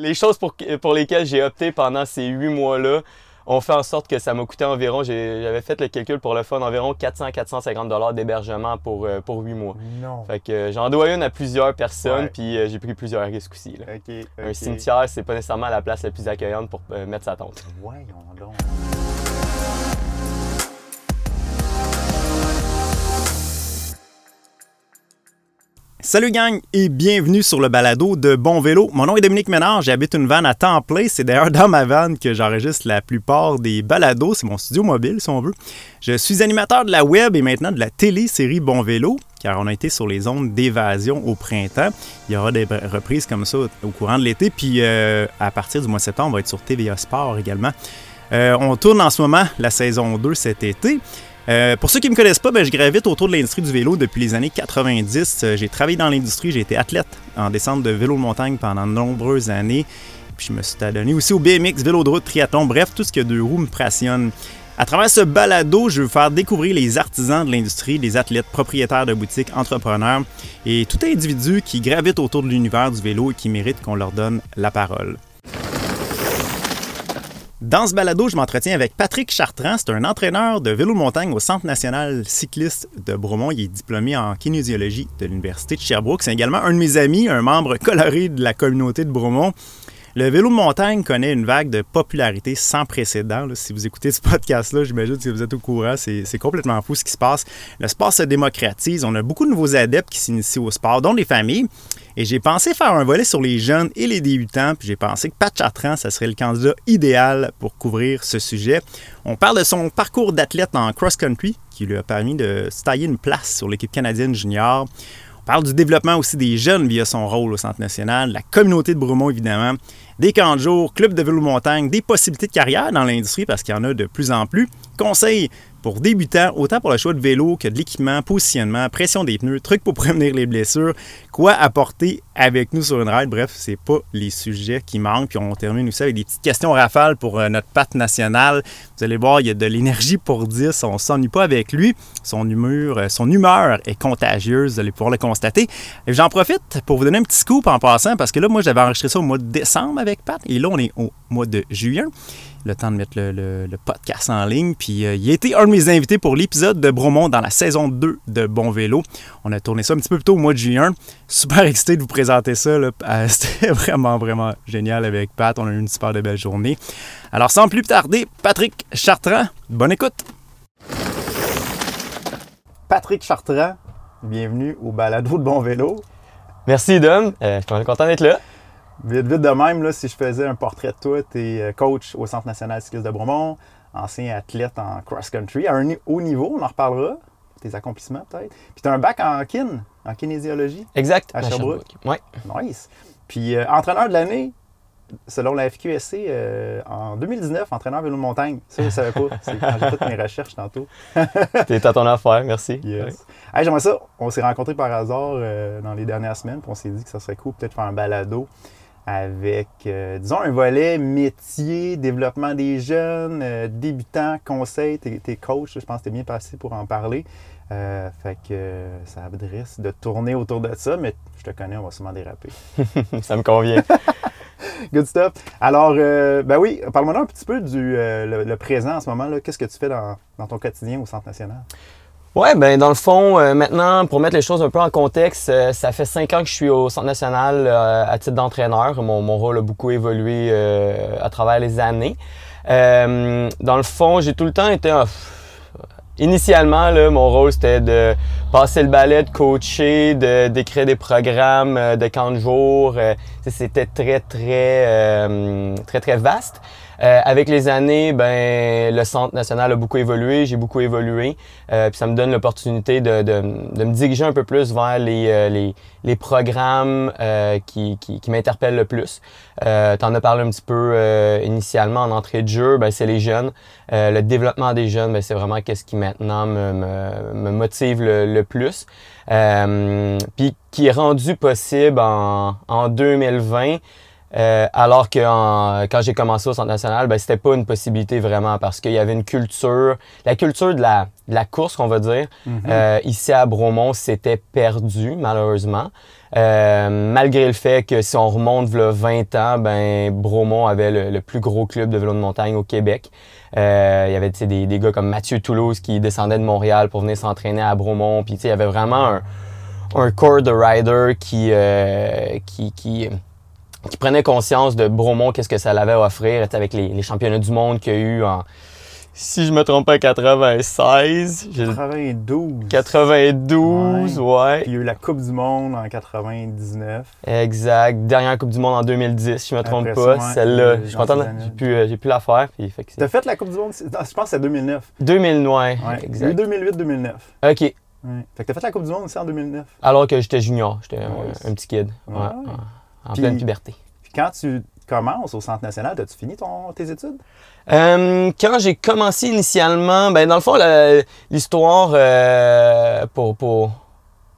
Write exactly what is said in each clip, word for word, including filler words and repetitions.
les choses pour, pour lesquelles j'ai opté pendant ces huit mois-là ont fait en sorte que ça m'a coûté environ, j'avais fait le calcul pour le fun, environ quatre cents à quatre cent cinquante dollars d'hébergement pour, pour huit mois. Non. Fait que j'en dois une à plusieurs personnes, puis j'ai pris plusieurs risques aussi. Là. Okay, okay. Un cimetière, c'est pas nécessairement la place la plus accueillante pour mettre sa tente. Voyons donc. Salut gang et bienvenue sur le balado de Bon Vélo. Mon nom est Dominique Ménard, j'habite une van à temps plein. C'est d'ailleurs dans ma van que j'enregistre la plupart des balados. C'est mon studio mobile si on veut. Je suis animateur de la web et maintenant de la télé-série Bon Vélo, car on a été sur les ondes d'évasion au printemps. Il y aura des reprises comme ça au courant de l'été. Puis euh, à partir du mois de septembre, on va être sur T V A Sport également. Euh, on tourne en ce moment la saison deux cet été. Euh, pour ceux qui ne me connaissent pas, ben, je gravite autour de l'industrie du vélo depuis les années quatre-vingt-dix. Euh, j'ai travaillé dans l'industrie, j'ai été athlète en descente de vélo de montagne pendant de nombreuses années. Puis je me suis adonné aussi au B M X, vélo de route, triathlon, bref, tout ce que deux roues me passionne. À travers ce balado, je veux vous faire découvrir les artisans de l'industrie, les athlètes, propriétaires de boutiques, entrepreneurs et tout individu qui gravite autour de l'univers du vélo et qui mérite qu'on leur donne la parole. Dans ce balado, je m'entretiens avec Patrick Chartrand. C'est un entraîneur de vélo de montagne au Centre national cycliste de Bromont. Il est diplômé en kinésiologie de l'Université de Sherbrooke. C'est également un de mes amis, un membre coloré de la communauté de Bromont. Le vélo de montagne connaît une vague de popularité sans précédent. Là, si vous écoutez ce podcast-là, j'imagine que vous êtes au courant. C'est, c'est complètement fou ce qui se passe. Le sport se démocratise. On a beaucoup de nouveaux adeptes qui s'initient au sport, dont les familles. Et j'ai pensé faire un volet sur les jeunes et les débutants, puis j'ai pensé que Pat Chartrand, ça serait le candidat idéal pour couvrir ce sujet. On parle de son parcours d'athlète en cross-country, qui lui a permis de se tailler une place sur l'équipe canadienne junior. On parle du développement aussi des jeunes via son rôle au Centre national, la communauté de Bromont évidemment, des camps de jour, clubs de vélo-montagne, des possibilités de carrière dans l'industrie parce qu'il y en a de plus en plus, conseils pour débutants, autant pour le choix de vélo que de l'équipement, positionnement, pression des pneus, trucs pour prévenir les blessures, quoi apporter avec nous sur une ride. Bref, c'est pas les sujets qui manquent. Puis on termine aussi avec des petites questions rafales pour notre patte nationale. Vous allez voir, il y a de l'énergie pour dix. On ne s'ennuie pas avec lui. Son humeur, son humeur est contagieuse, vous allez pouvoir le constater. Et j'en profite pour vous donner un petit scoop en passant parce que là, moi, j'avais enregistré ça au mois de décembre avec Pat et là, on est au mois de juin. Le temps de mettre le, le, le podcast en ligne. Puis euh, il a été un de mes invités pour l'épisode de Bromont dans la saison deux de Bon Vélo. On a tourné ça un petit peu plus tôt au mois de juin. Super excité de vous présenter ça. Là. Euh, c'était vraiment, vraiment génial avec Pat. On a eu une super de belle journée. Alors sans plus tarder, Patrick Chartrand, bonne écoute! Patrick Chartrand, bienvenue au balado de Bon Vélo. Merci Dom, euh, je suis content d'être là. Vite, vite de même, là, si je faisais un portrait de toi, tu es coach au Centre national cycliste de Bromont, ancien athlète en cross-country, à un haut niveau, on en reparlera, tes accomplissements peut-être. Puis tu as un bac en kin, en kinésiologie. Exact. À Sherbrooke. Oui. Nice. Puis euh, entraîneur de l'année, selon la F Q S C, euh, en deux mille dix-neuf, entraîneur vélo de montagne. Ça, je ne savais pas. C'est quand j'ai fait mes recherches tantôt. T'es à ton affaire, merci. Yes. Hey, j'aimerais ça. On s'est rencontrés par hasard euh, dans les dernières semaines, puis on s'est dit que ça serait cool peut-être faire un balado. Avec, euh, disons, un volet métier, développement des jeunes, euh, débutants, conseils, t'es, t'es coach, je pense que t'es bien passé pour en parler. Euh, fait que euh, ça adresse de tourner autour de ça, mais je te connais, on va sûrement déraper. Ça me convient. Good stuff. Alors, euh, ben oui, parle-moi un petit peu du euh, le, le présent en ce moment. Là. Qu'est-ce que tu fais dans, dans ton quotidien au Centre national? Oui, bien dans le fond, euh, maintenant, pour mettre les choses un peu en contexte, euh, ça fait cinq ans que je suis au Centre national euh, à titre d'entraîneur. Mon, mon rôle a beaucoup évolué euh, à travers les années. Euh, dans le fond, j'ai tout le temps été... Un... Initialement, là, mon rôle, c'était de passer le balai, de coacher, de, d'écrire des programmes euh, de camp de jour. Euh, c'était très, très, euh, très, très vaste. Euh, avec les années, ben le Centre national a beaucoup évolué, j'ai beaucoup évolué, euh, puis ça me donne l'opportunité de, de, de me diriger un peu plus vers les, euh, les, les programmes euh, qui, qui, qui m'interpellent le plus. Euh, t'en as parlé un petit peu euh, initialement en entrée de jeu, ben c'est les jeunes. Euh, le développement des jeunes, ben c'est vraiment qu'est-ce qui maintenant me, me, me motive le, le plus. Euh, puis qui est rendu possible en, en deux mille vingt. Euh, alors que en, quand j'ai commencé au Centre national, ben, c'était pas une possibilité vraiment parce qu'il y avait une culture, la culture de la, de la course, qu'on va dire, mm-hmm. euh, ici à Bromont, c'était perdu malheureusement. Euh, malgré le fait que si on remonte là, vingt ans, ben Bromont avait le, le plus gros club de vélo de montagne au Québec. Euh, il y avait des, des gars comme Mathieu Toulouse qui descendait de Montréal pour venir s'entraîner à Bromont. Puis il y avait vraiment un, un corps de riders qui, euh, qui, qui, qui prenait conscience de Bromont, qu'est-ce que ça l'avait à offrir avec les, les championnats du monde qu'il y a eu en... Si je me trompe pas, quatre-vingt-seize. quatre-vingt-douze. quatre-vingt-douze, ouais. ouais. Il y a eu la Coupe du Monde en quatre-vingt-dix-neuf. Exact. Dernière Coupe du Monde en deux mille dix, si je me trompe Après, pas. Ouais, Celle-là, je suis content, j'ai pu, euh, j'ai pu la faire. Puis, fait que t'as fait la Coupe du Monde, non, je pense que c'est deux mille neuf. deux mille neuf, ouais, exact. deux mille huit deux mille neuf. OK. Ouais. Fait que t'as fait la Coupe du Monde aussi en deux mille neuf. Alors que j'étais junior, j'étais ouais, un, un petit kid, ouais. Ouais, en, en puis, pleine puberté. Puis quand tu... commences au Centre national, as-tu fini ton, tes études? Euh, quand j'ai commencé initialement, ben dans le fond, l'histoire, euh, pour, pour,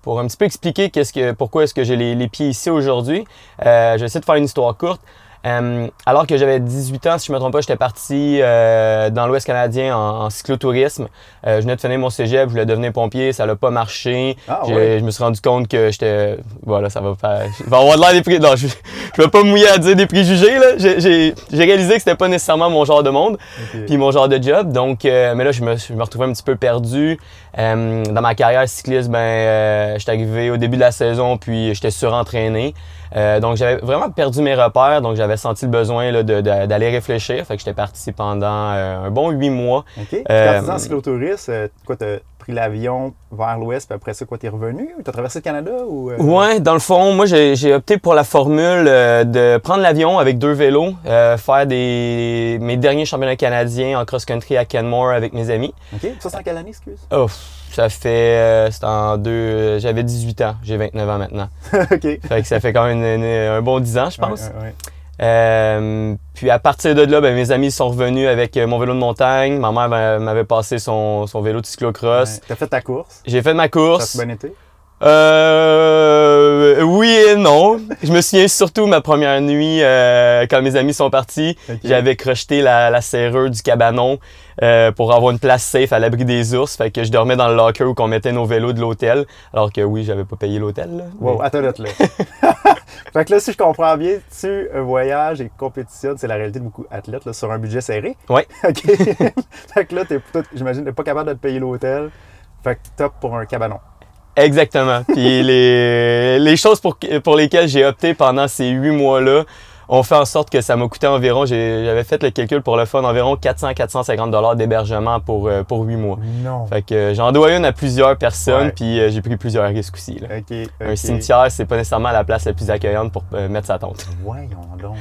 pour un petit peu expliquer qu'est-ce que, pourquoi est-ce que j'ai les, les pieds ici aujourd'hui, euh, j'essaie de faire une histoire courte. Euh, alors que j'avais dix-huit ans, si je ne me trompe pas, j'étais parti euh, dans l'Ouest canadien en, en cyclotourisme. Euh, je venais de finir mon cégep, je voulais devenir pompier, ça n'a pas marché. Ah, ouais. Je me suis rendu compte que j'étais... Voilà, ça va faire... Je vais avoir de l'air des prix... Non, je ne vais pas me mouiller à dire des préjugés, là. J'ai réalisé que c'était pas nécessairement mon genre de monde, okay. Puis mon genre de job. Donc, euh, mais là, je me, je me retrouvais un petit peu perdu. Euh, dans ma carrière cycliste, ben, euh, j'étais arrivé au début de la saison, puis j'étais surentraîné. Euh, donc, j'avais vraiment perdu mes repères, donc j'avais senti le besoin d'aller réfléchir. Fait que j'étais parti pendant euh, un bon huit mois. OK. Euh, quand tu es en cyclotourisme, euh, quoi, tu as pris l'avion vers l'ouest, puis après ça, quoi, tu es revenu? Tu as traversé le Canada? Ou, euh... Ouais, dans le fond, moi, j'ai opté pour la formule euh, de prendre l'avion avec deux vélos, euh, faire des, mes derniers championnats canadiens en cross-country à Kenmore avec mes amis. OK. Ça, c'est en quelle année, excuse? Oh. Ça fait, euh, c'est en deux, euh, j'avais dix-huit ans, j'ai vingt-neuf ans maintenant. OK. Fait que ça fait quand même une, une, un bon dix ans, je pense. Ouais, ouais, ouais. Euh, puis à partir de là, ben, mes amis sont revenus avec mon vélo de montagne. Ma mère ben, m'avait passé son, son vélo de cyclocross. Ouais. T'as fait ta course? J'ai fait ma course. Ça a bien été? Euh, oui et non. Je me souviens surtout ma première nuit, euh, quand mes amis sont partis, okay. J'avais crocheté la, la serrure du cabanon euh, pour avoir une place safe à l'abri des ours. Fait que je dormais dans le locker où qu'on mettait nos vélos de l'hôtel. Alors que oui, j'avais pas payé l'hôtel. Wow, mais... attends, attends, là. Fait que là, si je comprends bien, tu voyages et compétitionnes, c'est la réalité de beaucoup d'athlètes, là, sur un budget serré. Oui. OK. Fait que là, t'es, j'imagine, t'es pas capable de te payer l'hôtel. Fait que top pour un cabanon. Exactement. Puis les, les choses pour, pour lesquelles j'ai opté pendant ces huit mois-là ont fait en sorte que ça m'a coûté environ, j'avais fait le calcul pour le fun, environ quatre cents à quatre cent cinquante dollars d'hébergement pour, pour huit mois. Non. Fait que j'en dois une à plusieurs personnes, ouais. Puis j'ai pris plusieurs risques aussi. Là. Okay, okay. Un cimetière, c'est pas nécessairement la place la plus accueillante pour mettre sa tente. Voyons donc.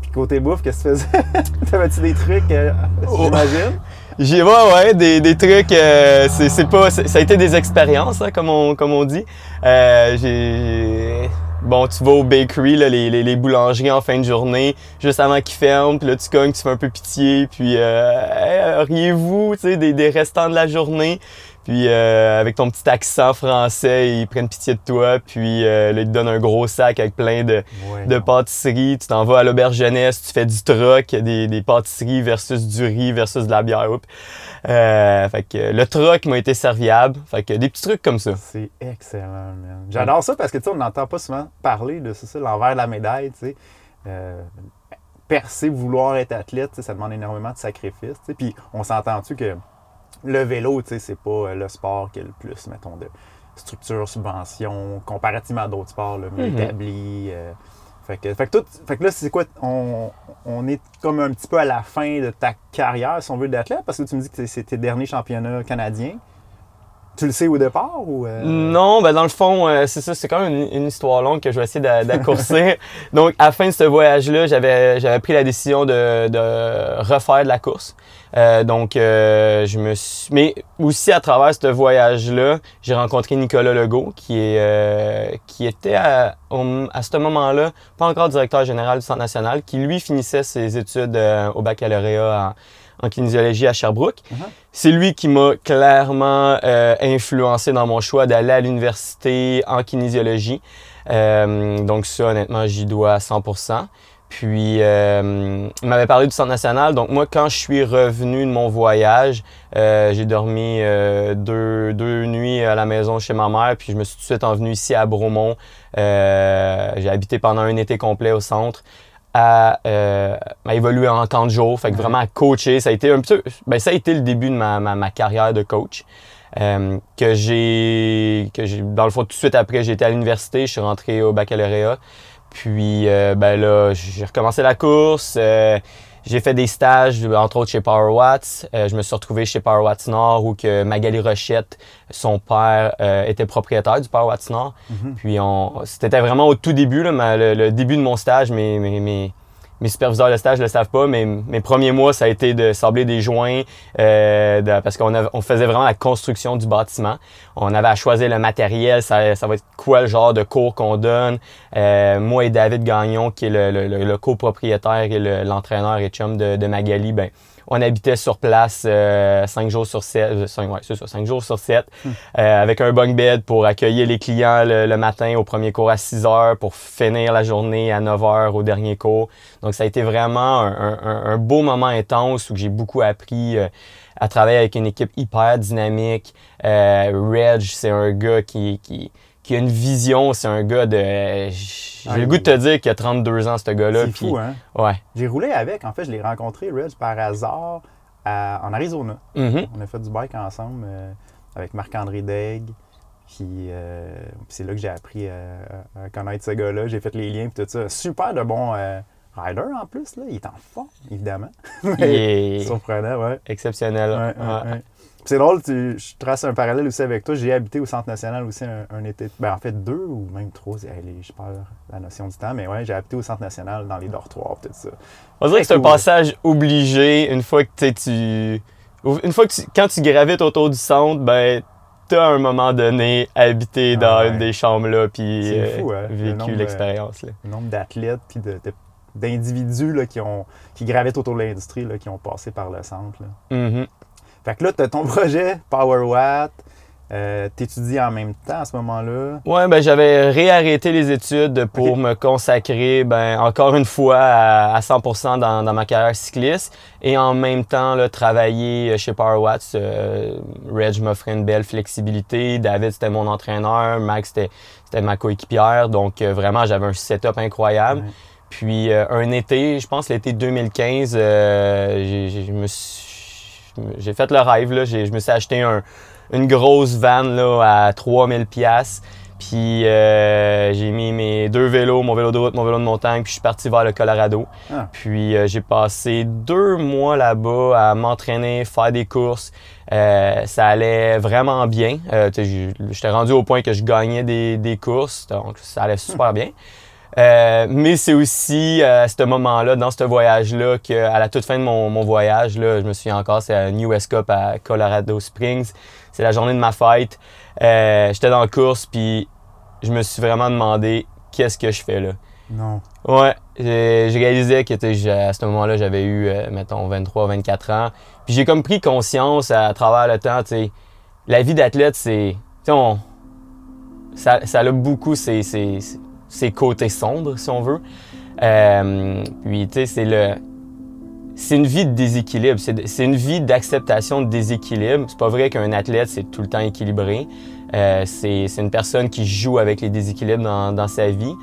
Puis côté bouffe, qu'est-ce que tu faisais? T'avais-tu des trucs, euh, j'imagine? J'y vois, ouais, des, des trucs, euh, c'est, c'est pas, c'est, ça a été des expériences, hein, comme on, comme on dit. Euh, j'ai, bon, tu vas au bakery, là, les, les, les boulangeries en fin de journée, juste avant qu'ils ferment, puis là, tu cognes, tu fais un peu pitié, puis, euh, hey, riez-vous, tu sais, des, des restants de la journée. Puis, euh, avec ton petit accent français, ils prennent pitié de toi. Puis, euh, là, ils te donnent un gros sac avec plein de, ouais, de pâtisseries. Tu t'en vas à l'auberge jeunesse, tu fais du troc, des, des pâtisseries versus du riz versus de la bière. Euh, fait que le troc m'a été serviable. Fait que des petits trucs comme ça. C'est excellent, man. J'adore ça parce que, tu sais, on n'entend pas souvent parler de ça, ça l'envers de la médaille, tu sais. Euh, percer, vouloir être athlète, ça demande énormément de sacrifices. T'sais. Puis, on s'entend-tu que... le vélo, tu sais, c'est pas le sport qui a le plus, mettons, de structure, subvention, comparativement à d'autres sports, là, mieux mm-hmm. établis. Euh, fait, que, fait, que tout, fait que là, c'est quoi, on, on est comme un petit peu à la fin de ta carrière, si on veut, d'athlète, parce que tu me dis que c'est tes derniers championnats canadiens. Tu le sais au départ ou... Euh... Non, ben dans le fond, euh, c'est ça, c'est quand même une, une histoire longue que je vais essayer d'accourcir. Donc, à la fin de ce voyage-là, j'avais j'avais pris la décision de, de refaire de la course. Euh, donc, euh, je me suis... Mais aussi, à travers ce voyage-là, j'ai rencontré Nicolas Legault, qui est euh, qui était à, à ce moment-là, pas encore directeur général du Centre national, qui, lui, finissait ses études euh, au baccalauréat en... en kinésiologie à Sherbrooke. Uh-huh. C'est lui qui m'a clairement euh, influencé dans mon choix d'aller à l'université en kinésiologie. Euh, donc ça, honnêtement, j'y dois à cent pour cent. Puis, euh, il m'avait parlé du Centre national. Donc, moi, quand je suis revenu de mon voyage, euh, j'ai dormi euh, deux, deux nuits à la maison chez ma mère. Puis, je me suis tout de suite envenu ici à Bromont. Euh, j'ai habité pendant un été complet au centre. À, euh, à évoluer en camp de jour. Fait que vraiment à coacher. Ça a été un peu, ben, ça a été le début de ma, ma, ma carrière de coach. Euh, que j'ai, que j'ai, dans le fond, tout de suite après, j'étais à l'université. Je suis rentré au baccalauréat. Puis, euh, ben là, j'ai recommencé la course. Euh, j'ai fait des stages, entre autres chez Power Watts. Euh, je me suis retrouvé chez Power Watts Nord où que Magali Rochette, son père, euh, était propriétaire du Power Watts Nord. Mm-hmm. Puis, on, c'était vraiment au tout début, là, ma, le, le début de mon stage. Mes, mes, mes, mes superviseurs de stage ne le savent pas, mais mes premiers mois, ça a été de sabler des joints euh, de, parce qu'on avait, on faisait vraiment la construction du bâtiment. On avait à choisir le matériel, ça, ça va être quoi le genre de cours qu'on donne. Euh, moi et David Gagnon, qui est le, le, le, le copropriétaire et le, l'entraîneur et chum de, de Magali, ben, on habitait sur place euh, cinq jours sur sept, cinq, ouais, c'est ça, cinq jours sur sept, mm. euh, avec un bunk bed pour accueillir les clients le, le matin au premier cours à six heures, pour finir la journée à neuf heures au dernier cours. Donc, ça a été vraiment un, un, un beau moment intense où j'ai beaucoup appris euh, à travailler avec une équipe hyper dynamique. Euh, Reg, c'est un gars qui... qui qui a une vision, c'est un gars de... J'ai ah, le goût de te dire qu'il a trente-deux ans, ce gars-là. C'est puis... fou, hein? Ouais. J'ai roulé avec. En fait, je l'ai rencontré, Reg, par hasard, à... en Arizona. Mm-hmm. On a fait du bike ensemble euh, avec Marc-André Daig. Puis, euh, puis c'est là que j'ai appris euh, à connaître ce gars-là. J'ai fait les liens et tout ça. Super de bon euh, rider, en plus. Là. Il est en forme, évidemment. Il est... Surprenant, ouais. Exceptionnel. Ouais, ouais, ouais. Ouais. C'est drôle, tu, je trace un parallèle aussi avec toi. J'ai habité au Centre national aussi un, un été. Ben en fait, deux ou même trois. Je perds la notion du temps, mais ouais, j'ai habité au Centre national dans les dortoirs, peut-être ça. On dirait que c'est un passage obligé une fois que tu. Une fois que tu, quand tu gravites autour du centre, ben t'as à un moment donné habité dans ah ouais. une des chambres-là, puis c'est fou, euh, hein? vécu le nombre, l'expérience. Là. Le nombre d'athlètes, puis de. de d'individus là, qui, ont, qui gravitent autour de l'industrie, là, qui ont passé par le centre. Là. Mm-hmm. Fait que là, tu as ton projet Power Watt, euh, t'étudies en même temps à ce moment-là. Oui, ben j'avais réarrêté les études pour okay. me consacrer ben, encore une fois à, à cent pour cent dans, dans ma carrière cycliste et en même temps là, travailler chez Power Watts. Euh, Reg m'offrait une belle flexibilité, David c'était mon entraîneur, Max c'était, c'était ma coéquipière, donc euh, vraiment j'avais un setup incroyable. Ouais. Puis euh, un été, je pense l'été deux mille quinze, euh, j'ai, j'ai, je me suis J'ai fait le rêve, là. J'ai, je me suis acheté un, une grosse van là, à trois mille dollars. Puis euh, j'ai mis mes deux vélos, mon vélo de route, mon vélo de montagne, puis je suis parti vers le Colorado. Ah. Puis euh, j'ai passé deux mois là-bas à m'entraîner, faire des courses. Euh, ça allait vraiment bien. Euh, j'étais rendu au point que je gagnais des, des courses, donc ça allait super hum. bien. Euh, mais c'est aussi euh, à ce moment-là, dans ce voyage-là, qu'à la toute fin de mon, mon voyage, là, je me souviens encore, c'est à New West Cup à Colorado Springs. C'est la journée de ma fête. Euh, j'étais dans la course, puis je me suis vraiment demandé qu'est-ce que je fais là. Non. Ouais, je réalisais que à ce moment-là, j'avais eu, euh, mettons, vingt-trois, vingt-quatre ans. Puis j'ai comme pris conscience à travers le temps, tu sais, la vie d'athlète, c'est. Tu sais, on. Ça, ça a beaucoup, c'est. c'est, c'est ses côtés sombres, si on veut. Euh, puis, tu sais, c'est le... C'est une vie de déséquilibre. C'est, de... c'est une vie d'acceptation de déséquilibre. C'est pas vrai qu'un athlète, c'est tout le temps équilibré. Euh, c'est... c'est une personne qui joue avec les déséquilibres dans, dans sa vie.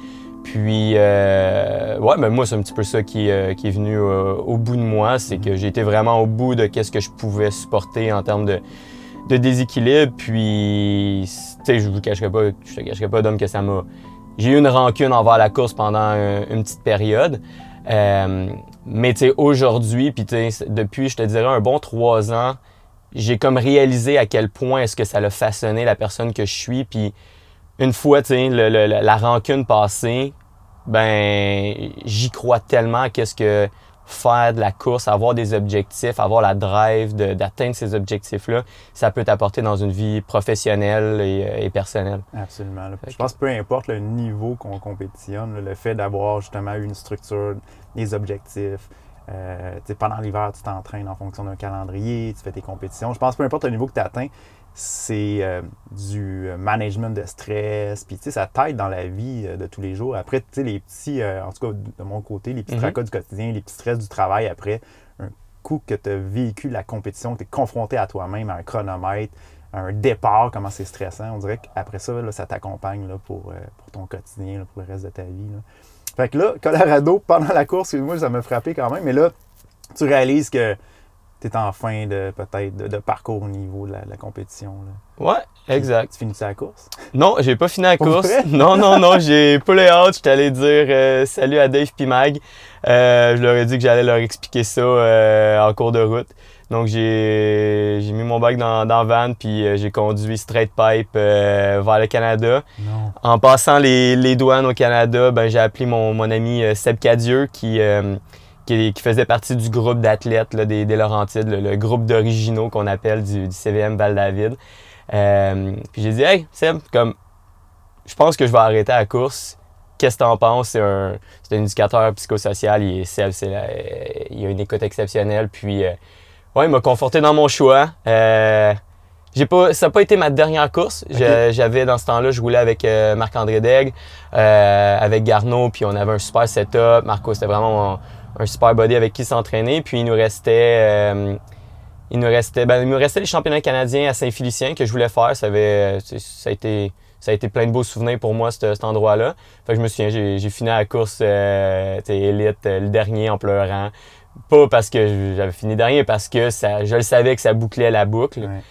Puis, euh... ouais, ben moi, c'est un petit peu ça qui, euh, qui est venu euh, au bout de moi. C'est que j'ai été vraiment au bout de qu'est-ce que je pouvais supporter en termes de... de déséquilibre. Puis, tu sais, je vous cacherai pas, je te cacherai pas, Dom, que ça m'a... J'ai eu une rancune envers la course pendant une petite période. Euh, mais tu sais, aujourd'hui, puis tu sais, depuis, je te dirais, un bon trois ans, j'ai comme réalisé à quel point est-ce que ça l'a façonné la personne que je suis. Puis une fois, tu sais, le, le, la rancune passée, ben j'y crois tellement qu'est-ce que faire de la course, avoir des objectifs, avoir la drive de, d'atteindre ces objectifs-là, ça peut t'apporter dans une vie professionnelle et, et personnelle. Absolument. Là. Je pense que peu importe le niveau qu'on compétitionne, là, le fait d'avoir justement une structure, des objectifs, euh, pendant l'hiver, tu t'entraînes en fonction d'un calendrier, tu fais tes compétitions. Je pense que peu importe le niveau que tu atteins, c'est euh, du management de stress, puis tu sais, ça t'aide dans la vie euh, de tous les jours. Après, tu sais, les petits, euh, en tout cas de mon côté, les petits mm-hmm. tracas du quotidien, les petits stress du travail après, un coup que tu as vécu la compétition, que tu es confronté à toi-même, à un chronomètre, à un départ, comment c'est stressant, on dirait qu'après ça, là, ça t'accompagne là, pour, euh, pour ton quotidien, là, pour le reste de ta vie, là. Fait que là, Colorado, pendant la course, excuse-moi, ça m'a frappé quand même, mais là, tu réalises que tu es en fin de peut-être de, de parcours au niveau de la, de la compétition, là. Ouais, exact. Tu, tu finis la course? Non, j'ai pas fini la Pour course. Non, non, non, j'ai pullé out. J'étais allé dire euh, salut à Dave puis Mag. Euh, je leur ai dit que j'allais leur expliquer ça euh, en cours de route. Donc, j'ai, j'ai mis mon bac dans, dans van, puis euh, j'ai conduit straight pipe euh, vers le Canada. Non. En passant les, les douanes au Canada, ben, j'ai appelé mon, mon ami euh, Seb Cadieux qui... Euh, Qui, qui faisait partie du groupe d'athlètes là, des, des Laurentides, le, le groupe d'originaux qu'on appelle du, du C V M Val-David. Euh, puis j'ai dit « Hey, Seb, comme, je pense que je vais arrêter la course. Qu'est-ce que t'en penses? » C'est un, c'est un éducateur psychosocial. Il, Seb, c'est la, il a une écoute exceptionnelle. Puis, euh, ouais, il m'a conforté dans mon choix. Euh, J'ai pas, ça n'a pas été ma dernière course. Okay. Je, j'avais, dans ce temps-là, je roulais avec euh, Marc-André Daig, euh, avec Garneau, puis on avait un super setup. Marco, c'était vraiment mon, un super buddy avec qui s'entraîner. Puis il nous restait, euh, il nous restait, ben, il nous restait les championnats canadiens à Saint-Félicien que je voulais faire. Ça avait, ça a été, ça a été plein de beaux souvenirs pour moi, cet, cet endroit-là. Fait que je me souviens, j'ai, j'ai fini la course euh, élite, le dernier en pleurant. Pas parce que j'avais fini dernier, parce que ça, je le savais que ça bouclait la boucle. Ouais.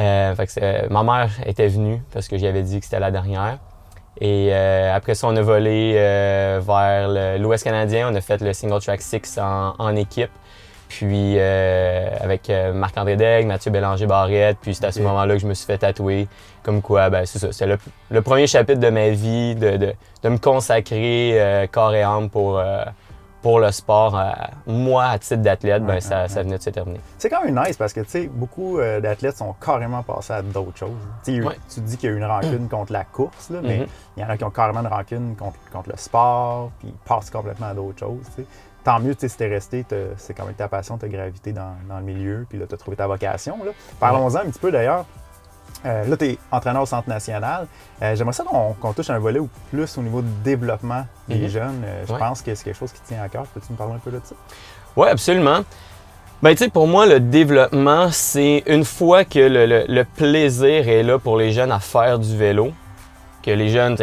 Euh, fait que euh, ma mère était venue parce que j'y avais dit que c'était la dernière. Et euh, après ça, on a volé euh, vers le, l'Ouest canadien. On a fait le Singletrack six en, en équipe. Puis euh, avec euh, Marc-André Daig, Mathieu Bélanger-Barrette. Puis c'est à ce okay. moment-là que je me suis fait tatouer. Comme quoi, ben, c'est ça. C'est le, le premier chapitre de ma vie, de, de, de me consacrer euh, corps et âme pour... Euh, pour le sport, euh, moi, à titre d'athlète, ben, ouais, ça, ouais. ça venait de se terminer. C'est quand même nice parce que, tu sais, beaucoup euh, d'athlètes sont carrément passés à d'autres choses. Tu ouais. tu dis qu'il y a eu une rancune contre la course, là, mais il mm-hmm. y en a qui ont carrément une rancune contre, contre le sport, puis ils passent complètement à d'autres choses, t'sais. Tant mieux, tu sais, si t'es resté, t'as, c'est quand même ta passion, t'as gravité dans, dans le milieu, puis là, t'as trouvé ta vocation, là. Parlons-en ouais. un petit peu, d'ailleurs. Euh, là, tu es entraîneur au Centre national. Euh, j'aimerais ça qu'on, qu'on touche un volet ou plus au niveau du développement des mm-hmm. jeunes. Euh, je ouais. pense que c'est quelque chose qui te tient à cœur. Peux-tu me parler un peu de ça? Oui, absolument. Ben, tu sais, pour moi, le développement, c'est une fois que le, le, le plaisir est là pour les jeunes à faire du vélo, que les jeunes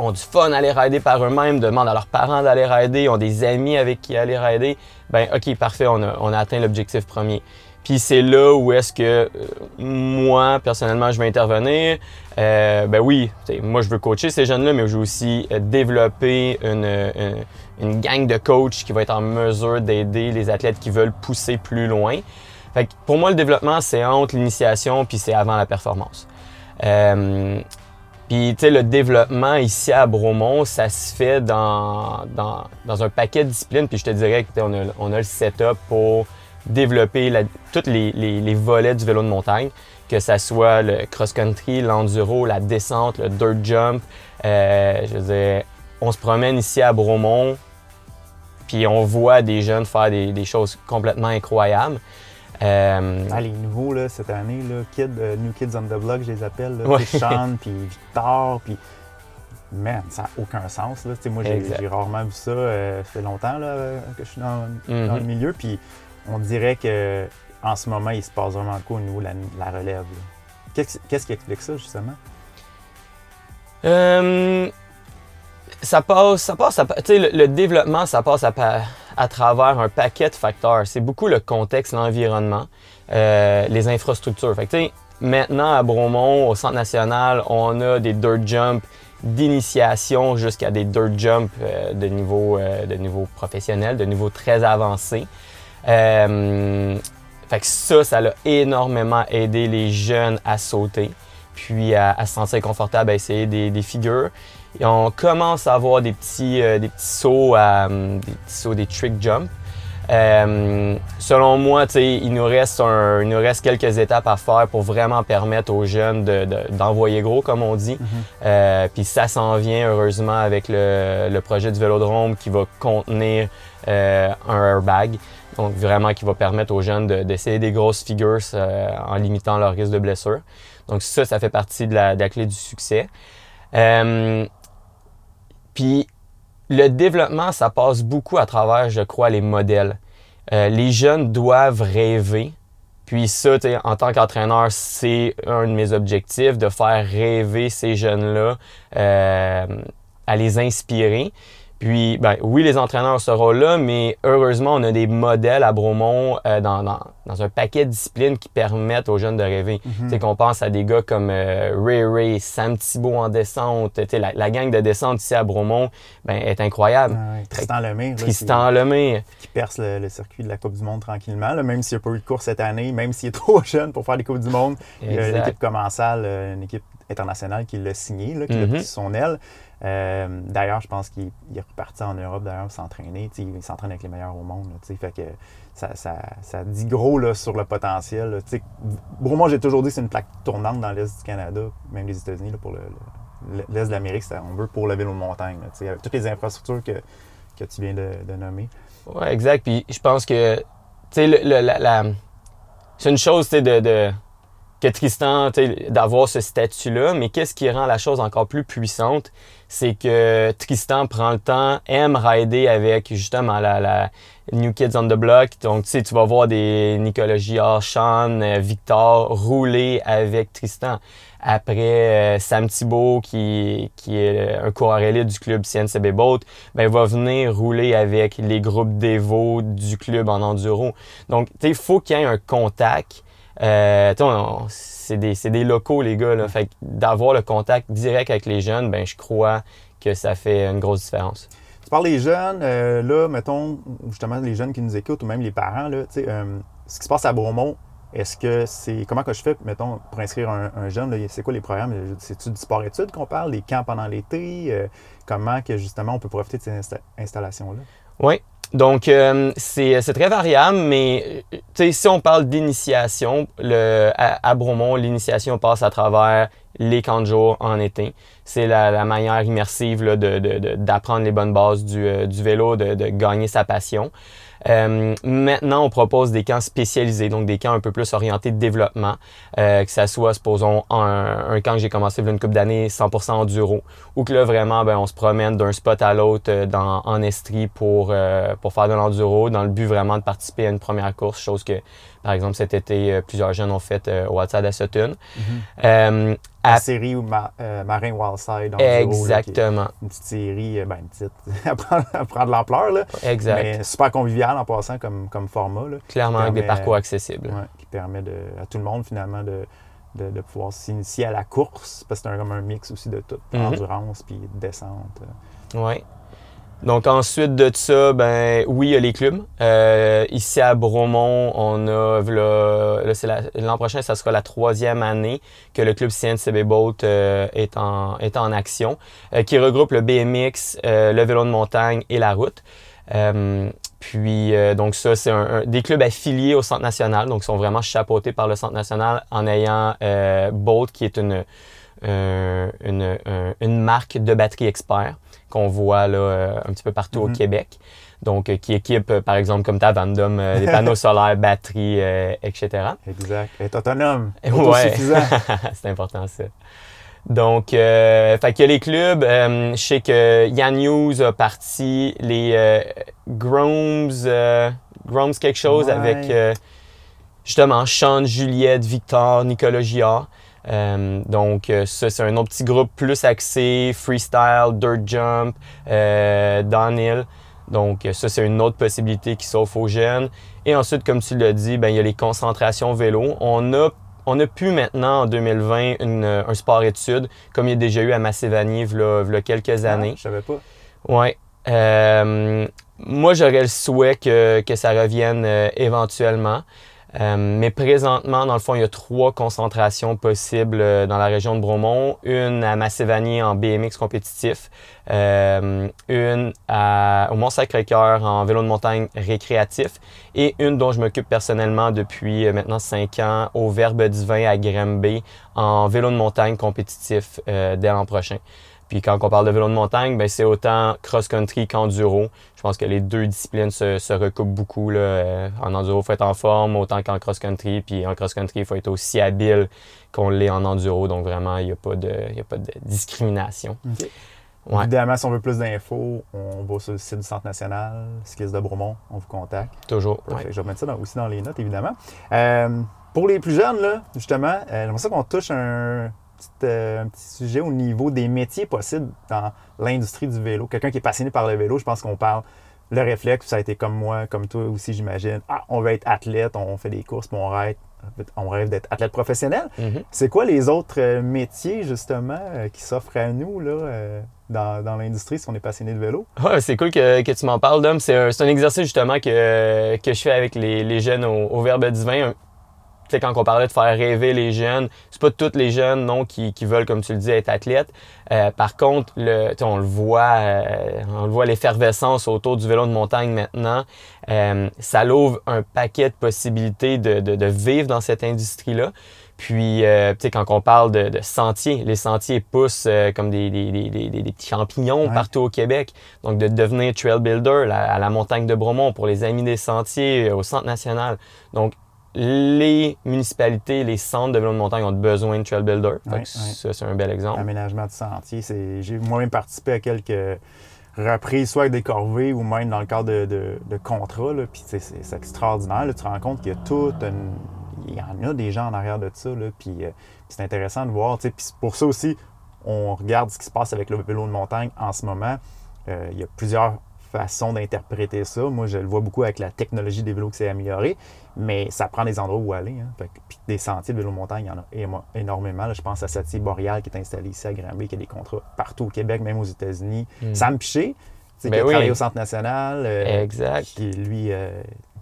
ont du fun à aller rider par eux-mêmes, demandent à leurs parents d'aller rider, ont des amis avec qui aller rider. Ben, OK, parfait, on a, on a atteint l'objectif premier. Puis c'est là où est-ce que euh, moi, personnellement, je vais intervenir. Euh, ben oui, moi, je veux coacher ces jeunes-là, mais je veux aussi euh, développer une, une, une gang de coachs qui va être en mesure d'aider les athlètes qui veulent pousser plus loin. Fait que pour moi, le développement, c'est entre l'initiation puis c'est avant la performance. Euh, puis, tu sais, le développement ici à Bromont, ça se fait dans, dans, dans un paquet de disciplines. Puis je te dirais qu'on a, on a le setup pour développer tous les, les, les volets du vélo de montagne, que ça soit le cross-country, l'enduro, la descente, le dirt jump. Euh, je veux dire, on se promène ici à Bromont, puis on voit des jeunes faire des, des choses complètement incroyables. Euh... Ah, les nouveaux, là, cette année, là, kid, euh, New Kids on the Block, je les appelle, là, ouais. Sean, puis Victor, puis... Man, ça n'a aucun sens, là. T'sais, moi, j'ai, j'ai rarement vu ça. Euh, ça fait longtemps là, que je suis dans, mm-hmm. dans le milieu, puis... On dirait qu'en ce moment, il se passe vraiment de quoi au niveau de la, de la relève. Qu'est-ce, qu'est-ce qui explique ça, justement? Euh, ça passe, ça passe, tu sais, le, le développement, ça passe à, à travers un paquet de facteurs. C'est beaucoup le contexte, l'environnement, euh, les infrastructures. Fait que, tu sais, maintenant, à Bromont, au Centre national, on a des dirt jumps d'initiation jusqu'à des dirt jumps euh, de, niveau, euh, de niveau professionnel, de niveau très avancé. Euh, fait que ça, ça a énormément aidé les jeunes à sauter, puis à, à se sentir confortable à essayer des, des figures. Et on commence à avoir des petits, euh, des petits sauts, à, des petits sauts, des trick jumps. Euh, selon moi, il nous, reste un, il nous reste quelques étapes à faire pour vraiment permettre aux jeunes de, de, d'envoyer gros, comme on dit. Mm-hmm. euh, Puis ça s'en vient, heureusement, avec le, le projet du Vélodrome qui va contenir euh, un airbag. Donc vraiment qui va permettre aux jeunes de, d'essayer des grosses figures euh, en limitant leur risque de blessure. Donc ça, ça fait partie de la, de la clé du succès. Euh, Puis... Le développement, ça passe beaucoup à travers, je crois, les modèles. Euh, les jeunes doivent rêver. Puis ça, en tant qu'entraîneur, c'est un de mes objectifs, de faire rêver ces jeunes-là, euh, à les inspirer. Puis, ben, oui, les entraîneurs seront là, mais heureusement, on a des modèles à Bromont euh, dans, dans, dans un paquet de disciplines qui permettent aux jeunes de rêver. Mm-hmm. Tu sais, qu'on pense à des gars comme euh, Ray Ray, Sam Thibault en descente. Tu sais, la, la gang de descente ici à Bromont ben, est incroyable. Ah ouais. Tristan Lemay. Tristan Lemay. Qui perce le, le circuit de la Coupe du Monde tranquillement, là, même s'il n'y a pas eu de course cette année, même s'il est trop jeune pour faire les Coupes du Monde. Il y a une équipe commensale, une équipe internationale qui l'a signé, là, qui mm-hmm. l'a pris sous son aile. Euh, d'ailleurs, je pense qu'il est reparti en Europe d'ailleurs s'entraîner. Il s'entraîne avec les meilleurs au monde. Là, fait que ça, ça, ça dit gros là, sur le potentiel. Bromont, j'ai toujours dit que c'est une plaque tournante dans l'Est du Canada, même les États-Unis, là, pour le, le, l'Est de l'Amérique, c'est, on veut pour le vélo de montagne. Là, avec toutes les infrastructures que, que tu viens de, de nommer. Oui, exact. Puis je pense que le, le, la, la... c'est une chose de... de... que Tristan, d'avoir ce statut-là, mais qu'est-ce qui rend la chose encore plus puissante, c'est que Tristan prend le temps, aime rider avec justement la, la New Kids on the Block. Donc, tu sais, tu vas voir des Nicolas Girard, Sean, Victor rouler avec Tristan. Après, euh, Sam Thibault, qui, qui est un coureur élite du club C N C B Boat, ben, va venir rouler avec les groupes d'évo du club en enduro. Donc, tu sais, il faut qu'il y ait un contact. Euh, on, on, c'est, des, c'est des locaux, les gars. Là. Fait que d'avoir le contact direct avec les jeunes, ben, je crois que ça fait une grosse différence. Tu parles des jeunes, euh, là, mettons, justement, les jeunes qui nous écoutent ou même les parents, là, euh, ce qui se passe à Bromont, est-ce que c'est. Comment que je fais, mettons, pour inscrire un, un jeune, là, c'est quoi les programmes? C'est-tu du sport-études qu'on parle, les camps pendant l'été? Euh, comment que justement on peut profiter de ces insta- installations-là? Oui. Donc, euh, c'est, c'est très variable, mais si on parle d'initiation, le, à, à Bromont, l'initiation passe à travers les camps de jour en été. C'est la, la manière immersive là, de, de, de, d'apprendre les bonnes bases du, euh, du vélo, de, de gagner sa passion. Euh, maintenant, on propose des camps spécialisés, donc des camps un peu plus orientés de développement, euh, que ça soit, supposons, un, un camp que j'ai commencé il y a une couple d'années, cent pour cent enduro, ou que là, vraiment, ben, on se promène d'un spot à l'autre euh, dans, en Estrie pour, euh, pour faire de l'enduro, dans le but vraiment de participer à une première course, chose que, par exemple, cet été, euh, plusieurs jeunes ont fait euh, au Watsad à Sutton. Mm-hmm. Euh, La à... série ou ma... euh, Marin Wildside. Exactement. Là, une petite série, ben une petite, à prendre, à prendre de l'ampleur. Là. Exact. Mais super convivial en passant comme, comme format. Là, clairement, avec permet, des parcours accessibles. Ouais, qui permet de, à tout le monde, finalement, de, de, de pouvoir s'initier à la course, parce que c'est un, comme un mix aussi de tout, mm-hmm. endurance puis descente. Oui. Donc ensuite de ça, ben oui, il y a les clubs. Euh, ici à Bromont, on a là, là, c'est la, l'an prochain, ça sera la troisième année que le club C N C B Boat euh, est, en, est en action, euh, qui regroupe le B M X, euh, le vélo de montagne et la route. Euh, puis euh, donc ça, c'est un, un, des clubs affiliés au Centre national, donc ils sont vraiment chapeautés par le Centre national en ayant euh, Boat qui est une Euh, une, une, une marque de batterie expert qu'on voit là, euh, un petit peu partout mm-hmm. au Québec. Donc, euh, qui équipe, euh, par exemple, comme ta Vandom, euh, des panneaux solaires, batteries, euh, et cetera. Exact. Être autonome. Autosuffisant. Ouais. C'est important, ça. Donc, euh, fait qu'il y a les clubs. Euh, je sais que Yann Hughes a parti les euh, Gromes, euh, Gromes quelque chose ouais. avec euh, justement Sean, Juliette, Victor, Nicolas Girard. Euh, donc, ça, c'est un autre petit groupe plus axé freestyle, dirt jump, euh, downhill. Donc, ça, c'est une autre possibilité qui s'offre aux jeunes. Et ensuite, comme tu l'as dit, ben, il y a les concentrations vélo. On a, on a pu maintenant, en deux mille vingt, une, un sport-études, comme il y a déjà eu à Massévanie il y a quelques années. Ah, je savais pas. Oui. Euh, moi, j'aurais le souhait que, que ça revienne euh, éventuellement. Euh, mais présentement, dans le fond, il y a trois concentrations possibles euh, dans la région de Bromont. Une à Massévanie en B M X compétitif, euh, une à, au Mont-Sacré-Cœur en vélo de montagne récréatif et une dont je m'occupe personnellement depuis euh, maintenant cinq ans au Verbe Divin à Grimby en vélo de montagne compétitif euh, dès l'an prochain. Puis quand on parle de vélo de montagne, ben c'est autant cross-country qu'enduro. Je pense que les deux disciplines se, se recoupent beaucoup là. En enduro, il faut être en forme autant qu'en cross-country. Puis en cross-country, il faut être aussi habile qu'on l'est en enduro. Donc vraiment, il n'y a pas de, il y a pas de discrimination. Okay. Ouais. Évidemment, si on veut plus d'infos, on va sur le site du Centre national cycliste de Bromont. On vous contacte. Toujours. Ouais. Je vais mettre ça dans, aussi dans les notes, évidemment. Euh, pour les plus jeunes, là, justement, euh, j'aimerais ça qu'on touche un... Petite, euh, un petit sujet au niveau des métiers possibles dans l'industrie du vélo. Quelqu'un qui est passionné par le vélo, je pense qu'on parle le réflexe, ça a été comme moi, comme toi aussi, j'imagine. Ah, on veut être athlète, on fait des courses, puis on rêve, on rêve d'être athlète professionnel. Mm-hmm. C'est quoi les autres métiers, justement, qui s'offrent à nous, là euh... Dans, dans l'industrie, si on est passionné de vélo. Ouais, c'est cool que, que tu m'en parles, Dom. C'est un, c'est un exercice, justement, que, que je fais avec les, les jeunes au, au Verbe Divin. T'sais, quand on parlait de faire rêver les jeunes, c'est pas tous les jeunes non qui, qui veulent, comme tu le dis, être athlètes. Euh, par contre, le, on le voit, euh, on le voit l'effervescence autour du vélo de montagne maintenant. Euh, ça l'ouvre un paquet de possibilités de, de, de vivre dans cette industrie-là. Puis, euh, tu sais, quand on parle de, de sentiers, les sentiers poussent euh, comme des, des, des, des, des petits champignons ouais. partout au Québec. Donc, de devenir trail builder là, à la montagne de Bromont pour les amis des sentiers au Centre national. Donc, les municipalités, les centres de vélo de montagne ont besoin de trail builder. Oui, oui. Ça, c'est un bel exemple. L'aménagement du sentier, c'est... j'ai moi-même participé à quelques reprises, soit avec des corvées ou même dans le cadre de, de, de contrats. Là. Puis, c'est, c'est extraordinaire. Là. Tu te rends compte qu'il y a toute une... Il y en a des gens en arrière de ça. Là. Puis, euh, puis c'est intéressant de voir. T'sais. Puis pour ça aussi, on regarde ce qui se passe avec le vélo de montagne en ce moment. Euh, il y a plusieurs façon d'interpréter ça. Moi, je le vois beaucoup avec la technologie des vélos qui s'est améliorée, mais ça prend des endroits où aller. Hein. Fait que, puis des sentiers de vélo montagne, il y en a énormément. Là, je pense à cette île boréale qui est installée ici à Granby, qui a des contrats partout au Québec, même aux États-Unis. Mm. Sam Piché, ben qui a oui. travaillé au Centre national, euh, exact. qui lui euh,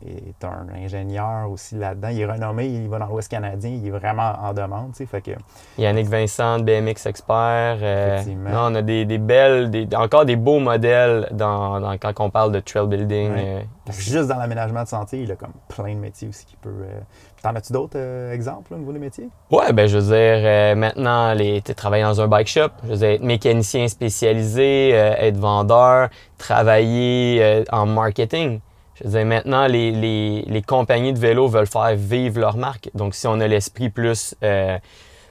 est un ingénieur aussi là-dedans. Il est renommé, il va dans l'Ouest canadien, il est vraiment en demande. Fait que... Yannick Vincent de B M X Expert. Euh, non, on a des, des belles, des, encore des beaux modèles dans, dans, quand on parle de trail building. Ouais. Euh, Juste dans l'aménagement de sentier, il a comme plein de métiers aussi qui peut. Euh... T'en as-tu d'autres euh, exemples là, au niveau des métiers? Ouais, ben je veux dire, euh, maintenant, tu travailles dans un bike shop, je veux dire, être mécanicien spécialisé, euh, être vendeur, travailler euh, en marketing. Je veux dire, maintenant, les, les, les compagnies de vélo veulent faire vivre leur marque. Donc, si on a l'esprit plus, euh,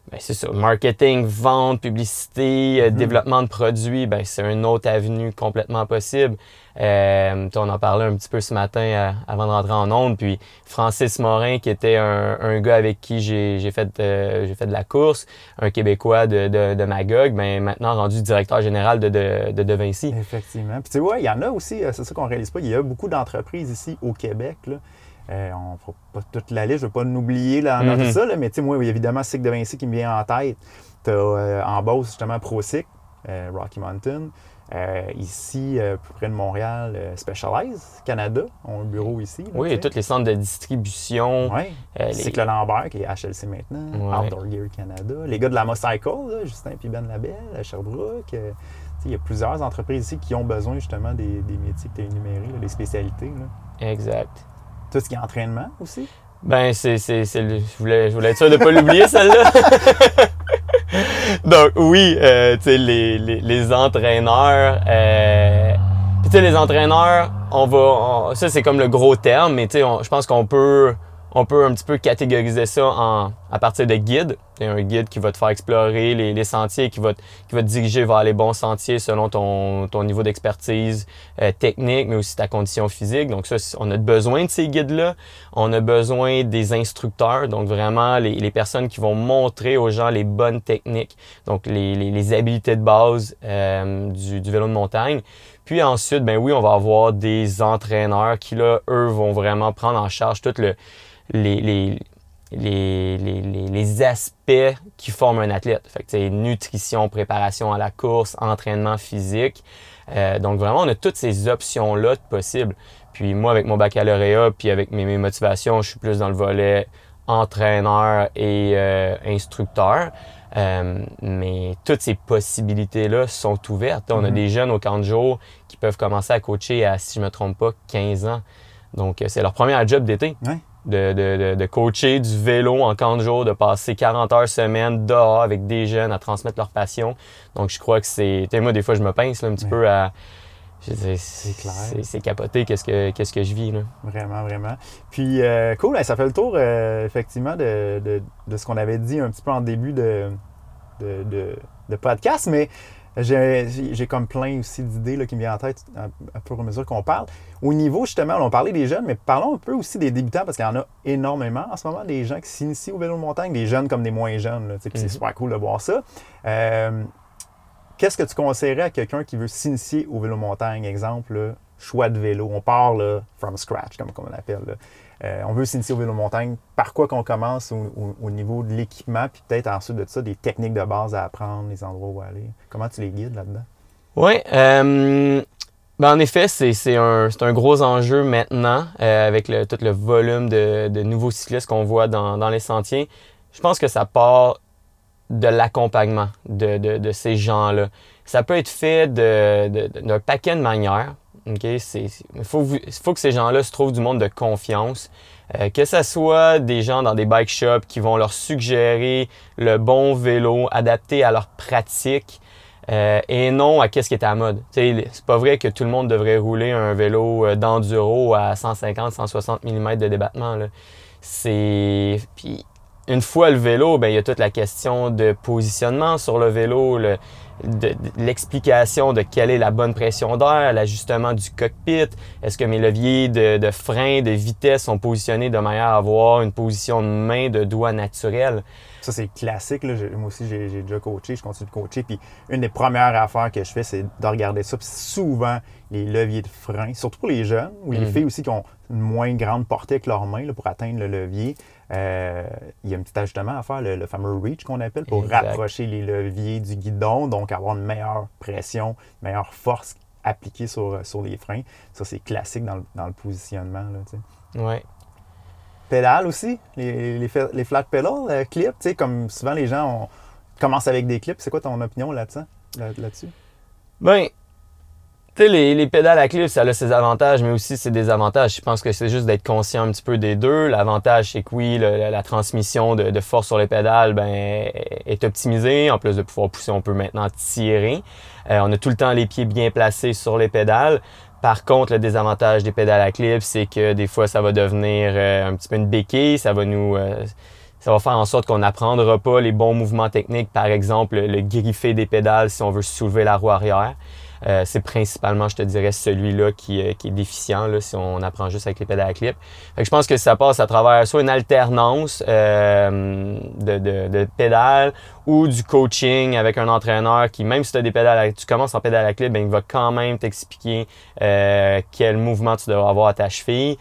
ben, c'est ça, marketing, vente, publicité, euh, mm-hmm. développement de produits, ben, c'est une autre avenue complètement possible. Euh, on en parlait un petit peu ce matin euh, avant de rentrer en onde. Puis Francis Morin, qui était un, un gars avec qui j'ai, j'ai, fait, euh, j'ai fait de la course, un Québécois de, de, de Magog, ben, maintenant rendu directeur général de De, de, de Vinci. Effectivement. Puis tu vois, il y en a aussi, c'est ça qu'on réalise pas, il y a beaucoup d'entreprises ici au Québec. Là. Euh, on ne fera pas toute la liste, je ne veux pas l'oublier là, en mm-hmm. ça, là, mais tu sais, moi, évidemment, Cycle De Vinci qui me vient en tête. Tu as euh, en Beauce, justement, ProCycle, euh, Rocky Mountain. Euh, ici, euh, plus près de Montréal, euh, Specialized Canada ont un bureau ici. Là, oui, et tous les centres de distribution. Oui, euh, les... Cycle Lambert qui est H L C maintenant, ouais. Outdoor Gear Canada. Les gars de la Mocycle, là, Justin et Ben Labelle à Sherbrooke. Euh, il y a plusieurs entreprises ici qui ont besoin justement des, des métiers que tu as énumérés, là, des spécialités. Là. Exact. Tout ce qui est entraînement aussi. Ben c'est, c'est, c'est le... je, voulais, je voulais être sûr de ne pas l'oublier celle-là. Donc oui, euh, tu sais, les, les, les entraîneurs, euh, tu sais, les entraîneurs, on va, on, ça c'est comme le gros terme, mais tu sais, je pense qu'on peut, on peut un petit peu catégoriser ça en, à partir de guides. T'as un guide qui va te faire explorer les, les sentiers, qui va, te, qui va te diriger vers les bons sentiers selon ton, ton niveau d'expertise euh, technique, mais aussi ta condition physique. Donc ça, on a besoin de ces guides-là. On a besoin des instructeurs, donc vraiment les, les personnes qui vont montrer aux gens les bonnes techniques, donc les, les, les habiletés de base euh, du, du vélo de montagne. Puis ensuite, ben oui, on va avoir des entraîneurs qui, là, eux, vont vraiment prendre en charge tout le... les, les Les, les, les aspects qui forment un athlète. Fait que c'est nutrition, préparation à la course, entraînement physique. Euh, donc vraiment, on a toutes ces options-là de possibles. Puis moi, avec mon baccalauréat, puis avec mes, mes motivations, je suis plus dans le volet entraîneur et euh, instructeur. Euh, mais toutes ces possibilités-là sont ouvertes. On mm-hmm. a des jeunes au camp de jour qui peuvent commencer à coacher à, si je ne me trompe pas, quinze ans. Donc, c'est leur premier job d'été. Ouais. De, de, de, de coacher du vélo en camp de jour, de passer quarante heures semaine dehors avec des jeunes à transmettre leur passion. Donc, je crois que c'est... Moi, des fois, je me pince là, un petit ouais. peu à... Je veux dire, c'est clair. C'est, c'est capoté qu'est-ce que, qu'est-ce que je vis, là. Vraiment, vraiment. Puis, euh, cool, ça fait le tour, euh, effectivement, de, de, de ce qu'on avait dit un petit peu en début de, de, de, de podcast, mais j'ai, j'ai comme plein aussi d'idées là, qui me viennent en tête à fur et à mesure qu'on parle. Au niveau, justement, on parlait des jeunes, mais parlons un peu aussi des débutants, parce qu'il y en a énormément en ce moment, des gens qui s'initient au vélo de montagne, des jeunes comme des moins jeunes, là, tu sais, puis mm-hmm. c'est super cool de voir ça. Euh, Qu'est-ce que tu conseillerais à quelqu'un qui veut s'initier au vélo montagne? Exemple, là, choix de vélo. On part là, from scratch, comme on l'appelle. Là. Euh, on veut s'initier au vélo montagne. Par quoi qu'on commence au, au, au niveau de l'équipement, puis peut-être ensuite de ça, des techniques de base à apprendre, les endroits où aller. Comment tu les guides là-dedans? Oui. Euh, ben en effet, c'est, c'est, un, c'est un gros enjeu maintenant euh, avec le, tout le volume de, de nouveaux cyclistes qu'on voit dans, dans les sentiers. Je pense que ça part... de l'accompagnement de, de, de ces gens-là. Ça peut être fait de, de, de, d'un paquet de manières. Okay? C'est, c'est, faut, faut que ces gens-là se trouvent du monde de confiance. Euh, que ce soit des gens dans des bike shops qui vont leur suggérer le bon vélo adapté à leur pratique euh, et non à qu'est-ce qui est à la mode. T'sais, c'est pas vrai que tout le monde devrait rouler un vélo d'enduro à cent cinquante à cent soixante millimètres de débattement. Là. C'est... Puis, une fois le vélo, ben il y a toute la question de positionnement sur le vélo, le, de, de, l'explication de quelle est la bonne pression d'air, l'ajustement du cockpit. Est-ce que mes leviers de, de frein, de vitesse sont positionnés de manière à avoir une position de main, de doigt naturelle? Ça, c'est classique. Là. Je, moi aussi, j'ai, j'ai déjà coaché, je continue de coacher. Puis une des premières affaires que je fais, c'est de regarder ça. Puis souvent, les leviers de frein, surtout pour les jeunes ou les mm-hmm. filles aussi qui ont une moins grande portée avec leurs mains là, pour atteindre le levier, euh, il y a un petit ajustement à faire, le, le fameux reach qu'on appelle, pour exact. Rapprocher les leviers du guidon, donc avoir une meilleure pression, une meilleure force appliquée sur, sur les freins. Ça, c'est classique dans le, dans le positionnement. Là, tu sais. Ouais. Pédale aussi, les, les, les flat pedals, euh, clips, tu sais, comme souvent les gens on commence avec des clips. C'est quoi ton opinion là-dessus? Là, là-dessus? Ben, tu sais, les, les pédales à clips, ça a ses avantages, mais aussi ses désavantages. Je pense que c'est juste d'être conscient un petit peu des deux. L'avantage, c'est que oui, le, la transmission de, de force sur les pédales ben, est optimisée. En plus de pouvoir pousser, on peut maintenant tirer. Euh, on a tout le temps les pieds bien placés sur les pédales. Par contre, le désavantage des pédales à clip, c'est que des fois, ça va devenir euh, un petit peu une béquille. Ça va nous, euh, ça va faire en sorte qu'on n'apprendra pas les bons mouvements techniques. Par exemple, le griffer des pédales si on veut soulever la roue arrière. Euh, c'est principalement, je te dirais, celui-là qui, euh, qui est déficient là, si on apprend juste avec les pédales à clip. Fait que je pense que ça passe à travers soit une alternance euh, de, de, de pédales ou du coaching avec un entraîneur qui, même si tu as des pédales à, tu commences en pédale à clip, bien, il va quand même t'expliquer euh, quel mouvement tu devras avoir à ta cheville.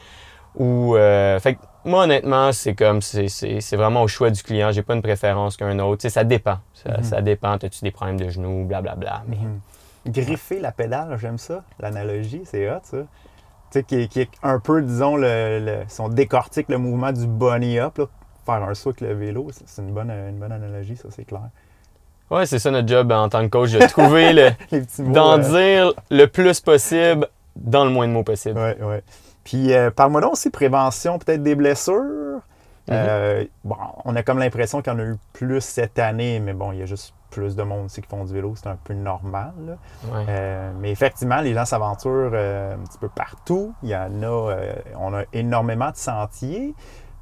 Ou, euh, fait que moi, honnêtement, c'est comme c'est, c'est, c'est vraiment au choix du client. J'ai pas une préférence qu'un autre. T'sais, ça dépend. Ça, mm-hmm. ça dépend. T'as-tu des problèmes de genoux, blablabla. Mais... Mm-hmm. Griffer la pédale, j'aime ça. L'analogie, c'est hot, ça. Tu sais, qui, qui est un peu, disons, le, le, si on décortique le mouvement du bunny up, là, faire un saut avec le vélo, c'est une bonne, une bonne analogie, ça, c'est clair. Oui, c'est ça notre job en tant que coach, de trouver le, les petits mots, d'en euh... dire le plus possible dans le moins de mots possible. Oui, oui. Puis, euh, parle-moi donc aussi prévention, peut-être des blessures. Mm-hmm. Euh, bon, on a comme l'impression qu'il y en a eu plus cette année, mais bon, il y a juste plus de monde aussi qui font du vélo, c'est un peu normal. Ouais. Euh, mais effectivement, les gens s'aventurent euh, un petit peu partout. Il y en a, euh, on a énormément de sentiers,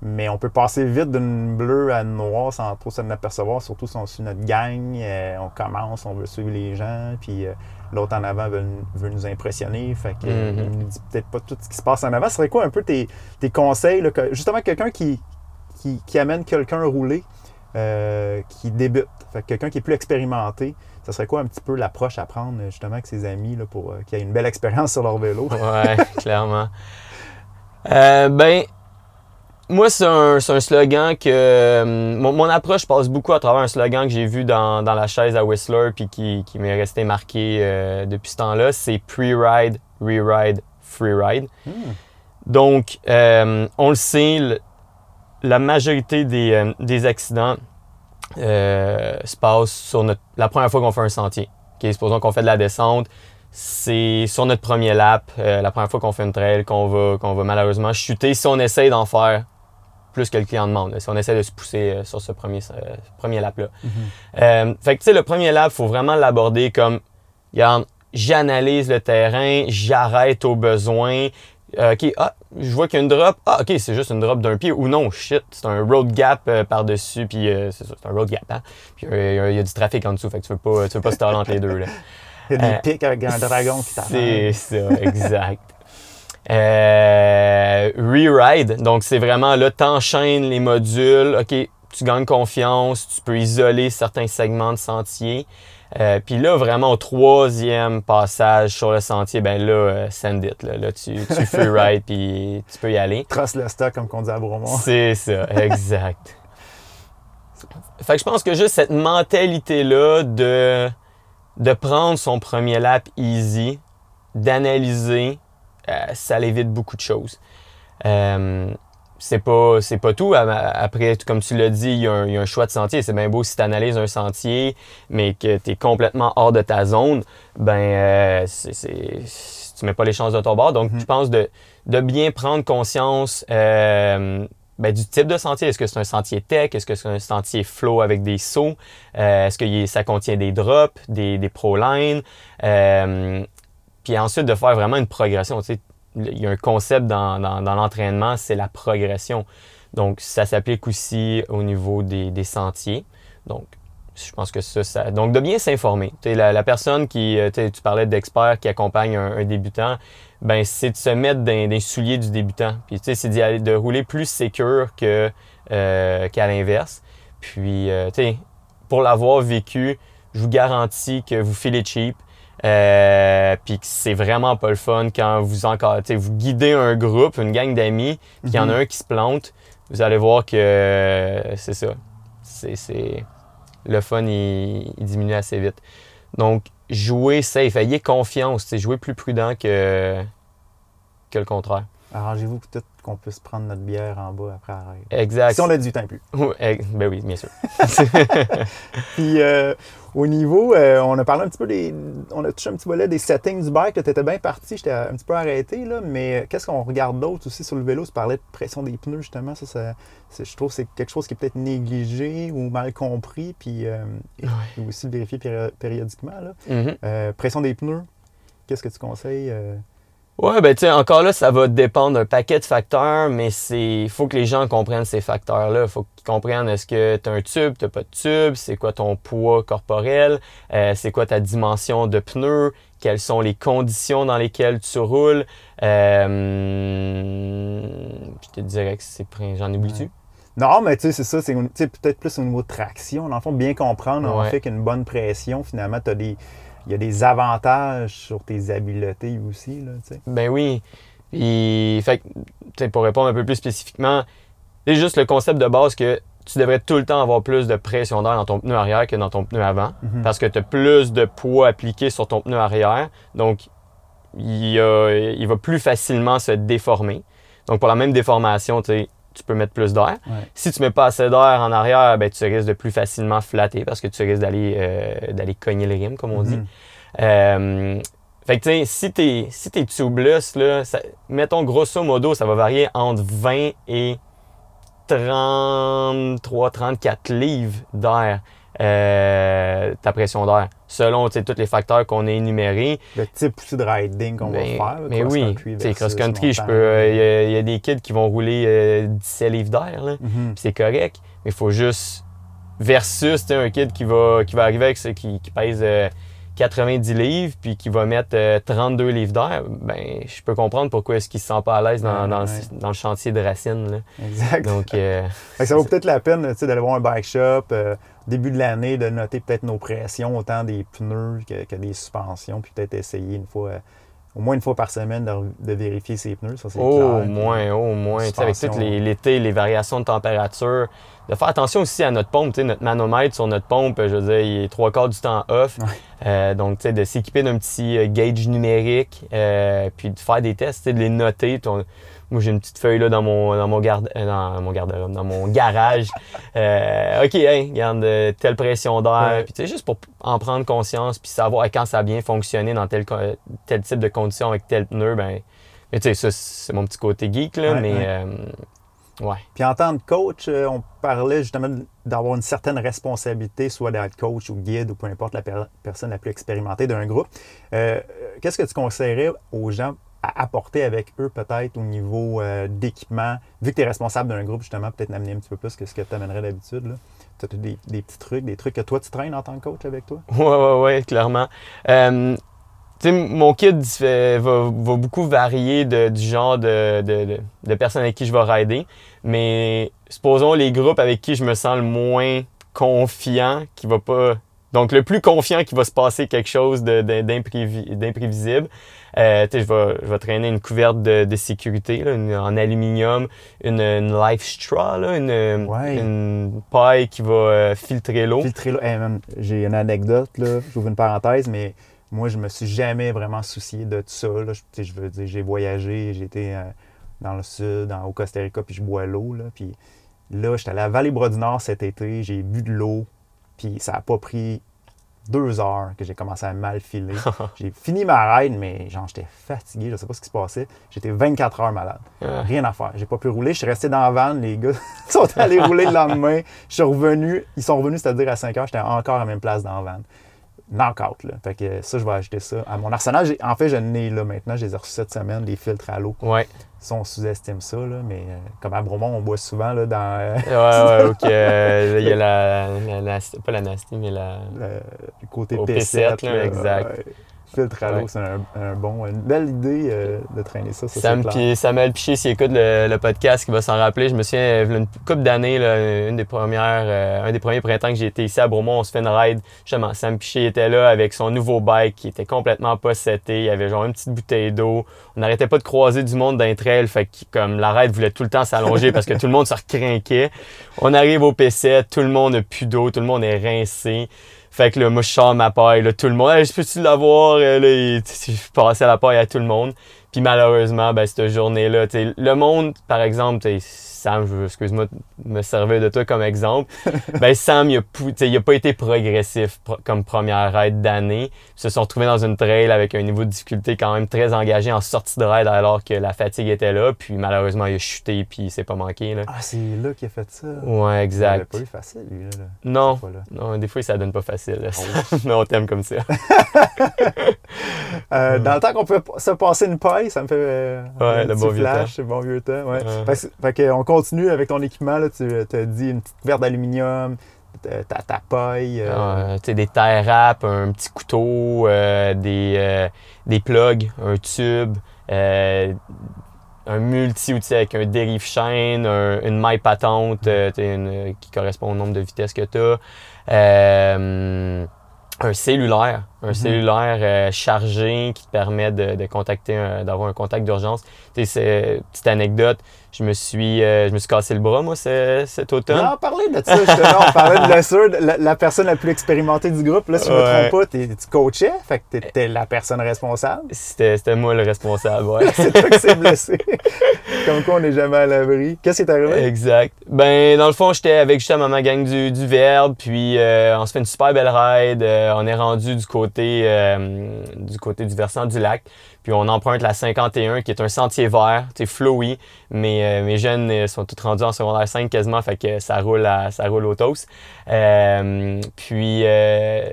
mais on peut passer vite d'une bleue à une noire sans trop s'en apercevoir, surtout si on suit notre gang. Euh, on commence, on veut suivre les gens, puis euh, l'autre en avant veut, veut nous impressionner. Fait qu'il mm-hmm. ne dit peut-être pas tout ce qui se passe en avant. Ce serait quoi un peu tes, tes conseils? Là, que, justement, quelqu'un qui, qui, qui amène quelqu'un rouler, Euh, qui débute. Fait que quelqu'un qui est plus expérimenté, ça serait quoi un petit peu l'approche à prendre justement avec ses amis là, pour euh, qu'ils aient une belle expérience sur leur vélo? Ouais, clairement. Euh, ben, moi, c'est un, c'est un slogan que... Euh, mon, mon approche passe beaucoup à travers un slogan que j'ai vu dans, dans la chaise à Whistler puis qui, qui m'est resté marqué euh, depuis ce temps-là. C'est « Pre-ride, re-ride, freeride. Mm. Donc, euh, on le sait, le, la majorité des, euh, des accidents euh, se passent sur notre, la première fois qu'on fait un sentier. Okay, supposons qu'on fait de la descente, c'est sur notre premier lap, euh, la première fois qu'on fait une trail, qu'on va, qu'on va malheureusement chuter si on essaie d'en faire plus que le client demande, là, si on essaie de se pousser euh, sur ce premier, euh, premier lap-là. Mm-hmm. euh, fait que tu sais, le premier lap, il faut vraiment l'aborder comme, regarde, j'analyse le terrain, j'arrête au besoin. Euh, OK, ah, je vois qu'il y a une drop. Ah, OK, c'est juste une drop d'un pied. Ou non, shit, c'est un road gap euh, par-dessus. Puis euh, c'est ça, c'est un road gap, hein? Puis il euh, y, y a du trafic en dessous, fait que tu veux pas, tu veux pas se taler entre les deux, là. Il y a des euh, pics avec un dragon qui t'arrête. C'est ça, exact. Euh, re-ride, donc c'est vraiment là, t'enchaînes les modules, ok, tu gagnes confiance, tu peux isoler certains segments de sentier. Euh, puis là, vraiment au troisième passage sur le sentier, ben là, euh, send it, là, là tu, tu freeride puis tu peux y aller. Trace le stock comme qu'on dit à Bromont. C'est ça, exact. Fait que je pense que juste cette mentalité-là de, de prendre son premier lap easy, d'analyser, Euh, ça évite beaucoup de choses. Euh, c'est pas, c'est pas tout. Après, comme tu l'as dit, il y a un, il y a un choix de sentier. C'est bien beau si tu analyses un sentier, mais que tu es complètement hors de ta zone, ben euh, c'est, c'est, tu mets pas les chances de ton bord. Donc, mm-hmm. je pense de, de bien prendre conscience euh, ben, du type de sentier. Est-ce que c'est un sentier tech? Est-ce que c'est un sentier flow avec des sauts? Euh, est-ce que ça contient des drops, des, des pro-lines? Euh, Puis ensuite, de faire vraiment une progression. Tu sais, il y a un concept dans, dans, dans l'entraînement, c'est la progression. Donc, ça s'applique aussi au niveau des, des sentiers. Donc, je pense que ça... ça... Donc, de bien s'informer. Tu sais, la, la personne qui... Tu sais, tu parlais d'expert qui accompagne un, un débutant. Ben c'est de se mettre dans les souliers du débutant. Puis, tu sais, c'est d'y aller, de rouler plus sécure que, euh, qu'à l'inverse. Puis, euh, tu sais, pour l'avoir vécu, je vous garantis que vous filez cheap. Euh, puis c'est vraiment pas le fun quand vous encore, vous guidez un groupe, une gang d'amis, puis il mm-hmm. y en a un qui se plante, vous allez voir que euh, c'est ça, c'est, c'est... le fun il, il diminue assez vite. Donc jouez safe, ayez confiance, jouez plus prudent que, que le contraire. Arrangez-vous peut-être qu'on puisse prendre notre bière en bas après la règle. Exact. Si on a du temps plus. Ben oui, bien sûr. Puis euh, au niveau, euh, on a parlé un petit peu des. On a touché un petit peu là des settings du bike. Tu étais bien parti, j'étais un petit peu arrêté, là, mais qu'est-ce qu'on regarde d'autre aussi sur le vélo? Tu parlais de pression des pneus, justement. Ça, ça c'est, je trouve que c'est quelque chose qui est peut-être négligé ou mal compris, puis euh, ouais. et aussi vérifié péri- périodiquement. Là. Mm-hmm. Euh, pression des pneus, qu'est-ce que tu conseilles? Euh, Oui, ben tu sais, encore là, ça va dépendre d'un paquet de facteurs, mais c'est faut que les gens comprennent ces facteurs-là. Il faut qu'ils comprennent est-ce que tu as un tube, tu n'as pas de tube, c'est quoi ton poids corporel, euh, c'est quoi ta dimension de pneu, quelles sont les conditions dans lesquelles tu roules. Euh, je te dirais que c'est j'en oublie-tu? Ouais. Non, mais tu sais, c'est ça, c'est peut-être plus au niveau de traction. Dans le fond, bien comprendre, ouais. on fait qu'une bonne pression, finalement, tu as des... Il y a des avantages sur tes habiletés aussi, là, tu sais. Ben oui. Puis, fait que, pour répondre un peu plus spécifiquement, c'est juste le concept de base que tu devrais tout le temps avoir plus de pression d'air dans ton pneu arrière que dans ton pneu avant, mm-hmm. parce que tu as plus de poids appliqué sur ton pneu arrière. Donc, il, a, il va plus facilement se déformer. Donc, pour la même déformation, tu sais, tu peux mettre plus d'air. Ouais. Si tu ne mets pas assez d'air en arrière, ben, tu risques de plus facilement flatter parce que tu risques d'aller, euh, d'aller cogner le rim, comme on mm-hmm. dit. Euh, fait que, tu sais, si t'es, si t'es tubeless, là, ça, mettons grosso modo, ça va varier entre vingt et trente-trois à trente-quatre livres d'air, euh, ta pression d'air, selon tous les facteurs qu'on a énumérés. Le type aussi de riding qu'on ben, va faire. Mais oui, cross-country, je peux. Il euh, y, y a des kids qui vont rouler euh, dix-sept livres d'air, là, mm-hmm. c'est correct, mais il faut juste. Versus un kid qui va, qui va arriver avec ce qui, qui pèse euh, quatre-vingt-dix livres puis qui va mettre euh, trente-deux livres d'air, ben je peux comprendre pourquoi est-ce qu'il se sent pas à l'aise dans, ouais, dans, ouais. Le, dans le chantier de Racine. Là. Exact. Donc, euh, ça, ça vaut peut-être la peine d'aller voir un bike shop euh, début de l'année, de noter peut-être nos pressions, autant des pneus que, que des suspensions, puis peut-être essayer une fois Au moins une fois par semaine de, de vérifier ses pneus, ça c'est oh, clair. Au moins, au moins. Avec toutes les l'été, les variations de température. De faire attention aussi à notre pompe, notre manomètre sur notre pompe, je veux dire, il est trois quarts du temps off. Ouais. Euh, donc, tu sais, de s'équiper d'un petit euh, gauge numérique, euh, puis de faire des tests, de les noter. Ton... Moi, j'ai une petite feuille là, dans mon dans mon garde euh, dans mon garde-robe, dans mon garage. euh, OK, hein, garde euh, telle pression d'air. Puis, tu sais, juste pour en prendre conscience, puis savoir quand ça a bien fonctionné dans tel, tel type de conditions avec tel pneu. Ben, mais tu sais, ça, c'est mon petit côté geek, là, ouais, mais. Ouais. Euh, Ouais. Puis en tant que coach, on parlait justement d'avoir une certaine responsabilité, soit d'être coach ou guide ou peu importe la per- personne la plus expérimentée d'un groupe. Euh, qu'est-ce que tu conseillerais aux gens à apporter avec eux peut-être au niveau euh, d'équipement, vu que tu es responsable d'un groupe justement, peut-être d'amener un petit peu plus que ce que tu amènerais d'habitude là? Peut-être des, des petits trucs, des trucs que toi tu traînes en tant que coach avec toi? Oui, oui, oui, clairement. Euh... T'sais, mon kit va, va beaucoup varier de, du genre de, de, de, de personnes avec qui je vais rider, mais supposons les groupes avec qui je me sens le moins confiant, qui va pas, donc le plus confiant qu'il va se passer quelque chose de, de, d'imprévi, d'imprévisible. Euh, je vais je vais traîner une couverte de, de sécurité là, une, en aluminium, une, une life straw, là, une, ouais. une paille qui va euh, filtrer l'eau. Filtrer l'eau. Hey, man, j'ai une anecdote, là, j'ouvre une parenthèse, mais... Moi, je me suis jamais vraiment soucié de tout ça. Là. Je, je veux dire, j'ai voyagé, j'ai été euh, dans le sud, dans, au Costa Rica, puis je bois l'eau. Là, puis là, j'étais allé à Vallée-Bras-du-Nord cet été, j'ai bu de l'eau, puis ça n'a pas pris deux heures que j'ai commencé à mal filer. J'ai fini ma ride, mais genre, j'étais fatigué, je ne sais pas ce qui se passait. J'étais vingt-quatre heures malade, rien à faire. J'ai pas pu rouler, je suis resté dans la van, les gars sont allés rouler le lendemain. Je suis revenu, ils sont revenus, c'est-à-dire à cinq heures, j'étais encore à la même place dans la van. Knock-out, là. Fait que ça, je vais ajouter ça à mon arsenal. J'ai, en fait, je n'ai là maintenant, je les ai reçus cette semaine, les filtres à l'eau. Ouais. Ça, on sous-estime ça, là, mais euh, comme à Bromont, on boit souvent là, dans. Euh... Ouais, ouais, ok. Euh, il y a la, la, la. Pas la nasty, mais la. Le, le côté P sept, là, là, exact. Ouais. Filtre à l'eau, ouais. C'est un, un bon, une belle idée euh, de traîner ça. Ça Sam, P- Sam Piché, s'il écoute le, le podcast, il va s'en rappeler. Je me souviens, une couple d'années, là, une des premières, euh, un des premiers printemps que j'ai été ici à Bromont, on se fait une ride. Justement, Sam Piché était là avec son nouveau bike qui était complètement pas seté. Il avait genre une petite bouteille d'eau. On n'arrêtait pas de croiser du monde d'un trail. Fait que comme la ride voulait tout le temps s'allonger parce que tout le monde se recrinquait. On arrive au P sept, tout le monde n'a plus d'eau, tout le monde est rincé. Fait que là, moi, je sors ma paille, là, tout le monde. Hey, « Je peux-tu l'avoir? » Là, je passais la paille à tout le monde. Puis malheureusement, ben cette journée-là, t'sais, le monde, par exemple, t'sais, Sam, excuse-moi de me servir de toi comme exemple, ben Sam, il n'a pas été progressif pro- comme première raid d'année. Ils se sont retrouvés dans une trail avec un niveau de difficulté quand même très engagé en sortie de raid alors que la fatigue était là. Puis malheureusement, il a chuté puis il s'est pas manqué. Là. Ah, c'est là qu'il a fait ça? Ouais, exact. Il n'a pas eu facile, lui, là. là. Non, non, des fois, ça donne pas facile. Là, oh. Mais on t'aime comme ça. euh, dans le temps qu'on peut se passer une paille, ça me fait euh, ouais, un le petit bon flash, vieux temps. Bon vieux temps. Ouais. Ouais. Fait, fait que, on continue avec ton équipement. Là, tu as dit une petite verre d'aluminium, ta, ta paille. Euh... Euh, des tie wraps, un petit couteau, euh, des, euh, des plugs, un tube, euh, un multi-outil avec un dérive-chaîne, un, une maille patente euh, une, qui correspond au nombre de vitesses que tu as. Euh, Un cellulaire, un mm-hmm. cellulaire euh, chargé qui te permet de, de contacter, un, d'avoir un contact d'urgence. Tu sais, petite anecdote, je me suis, euh, je me suis cassé le bras moi ce, cet automne. Non, on parlait de ça justement, on parlait de blessure, la, la personne la plus expérimentée du groupe. Là, si je ouais. me trompe pas, t'es, tu coachais, fait que t'étais la personne responsable. C'était, c'était moi le responsable, ouais. C'est toi qui s'est blessé. Comme quoi, on n'est jamais à l'abri. Qu'est-ce qui est arrivé? Exact. Ben, dans le fond, j'étais avec justement ma gang du, du Verbe, puis euh, on se fait une super belle ride. Euh, on est rendu du côté, euh, du côté du versant du lac, puis on emprunte la cinquante et un, qui est un sentier vert, tu sais, flowy. Mais euh, mes jeunes sont tous rendus en secondaire cinq quasiment, fait que ça roule, à, ça roule au toast. Euh, puis... Euh,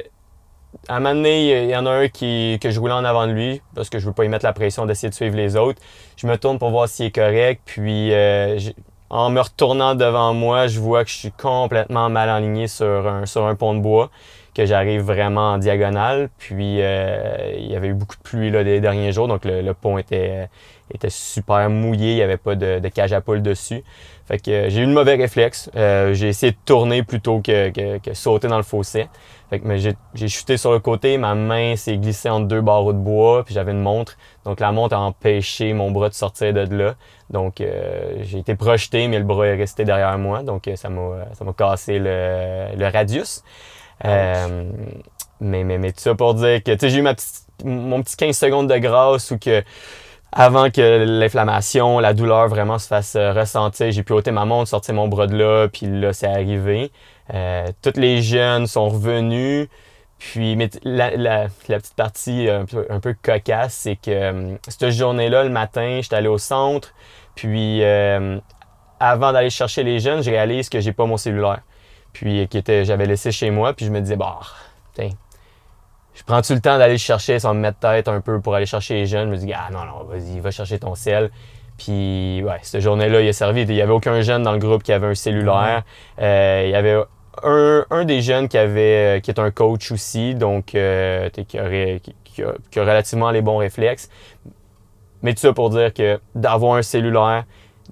À un moment donné, il y en a un qui, que je roulais en avant de lui parce que je ne veux pas y mettre la pression d'essayer de suivre les autres. Je me tourne pour voir s'il est correct. Puis, euh, je, en me retournant devant moi, je vois que je suis complètement mal aligné sur un, sur un pont de bois, que j'arrive vraiment en diagonale. Puis euh, il y avait eu beaucoup de pluie là, les derniers jours, donc le, le pont était, était super mouillé, il n'y avait pas de, de cage à poules dessus. Fait que euh, j'ai eu le mauvais réflexe. Euh, j'ai essayé de tourner plutôt que, que, que sauter dans le fossé. Fait que j'ai, j'ai chuté sur le côté, ma main s'est glissée entre deux barreaux de bois, puis j'avais une montre. Donc la montre a empêché mon bras de sortir de là. Donc euh, j'ai été projeté, mais le bras est resté derrière moi. Donc euh, ça m'a ça m'a cassé le, le radius. Euh, mais, mais, mais tout ça pour dire que j'ai eu ma petite, mon petit quinze secondes de grâce où que avant que l'inflammation, la douleur vraiment se fasse ressentir, j'ai pu ôter ma montre, sortir mon bras de là, puis là c'est arrivé. Euh, toutes les jeunes sont revenus. Puis mais la, la, la petite partie un peu, un peu cocasse, c'est que cette journée-là, le matin, j'étais allé au centre. Puis euh, avant d'aller chercher les jeunes, je réalise que j'ai pas mon cellulaire. Puis qui était, j'avais laissé chez moi, puis je me disais, bah, putain, je prends-tu le temps d'aller le chercher sans me mettre tête un peu pour aller chercher les jeunes? Je me dis, ah non, non, vas-y, va chercher ton sel. Puis, ouais, cette journée-là, il a servi. Il n'y avait aucun jeune dans le groupe qui avait un cellulaire. Euh, il y avait un, un des jeunes qui avait, qui est un coach aussi, donc euh, qui, aurait, qui, qui, a, qui a relativement les bons réflexes. Mais tout ça pour dire que d'avoir un cellulaire,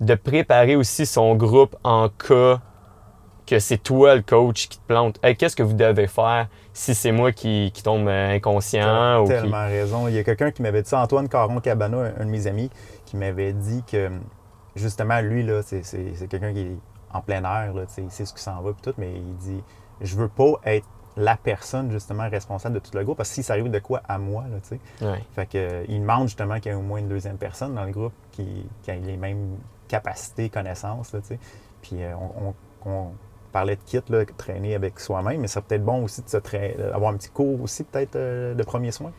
de préparer aussi son groupe en cas que c'est toi le coach qui te plante. Hey, qu'est-ce que vous devez faire si c'est moi qui, qui tombe inconscient? Tu as tellement qui... raison. Il y a quelqu'un qui m'avait dit ça, Antoine Caron-Cabana, un de mes amis, qui m'avait dit que, justement, lui, là, c'est, c'est, c'est quelqu'un qui est en plein air, là, il sait ce qui s'en va et tout, mais il dit, je veux pas être la personne, justement, responsable de tout le groupe, parce que si ça arrive de quoi à moi, là, tu sais. Ouais. Fait que, il demande, justement, qu'il y ait au moins une deuxième personne dans le groupe qui, qui a les mêmes capacités, connaissances, là, tu sais. Puis, euh, on, on, on parlait de kit, là, traîner avec soi-même, mais ça serait peut-être bon aussi de se traîner, avoir un petit cours aussi peut-être euh, de premiers soins.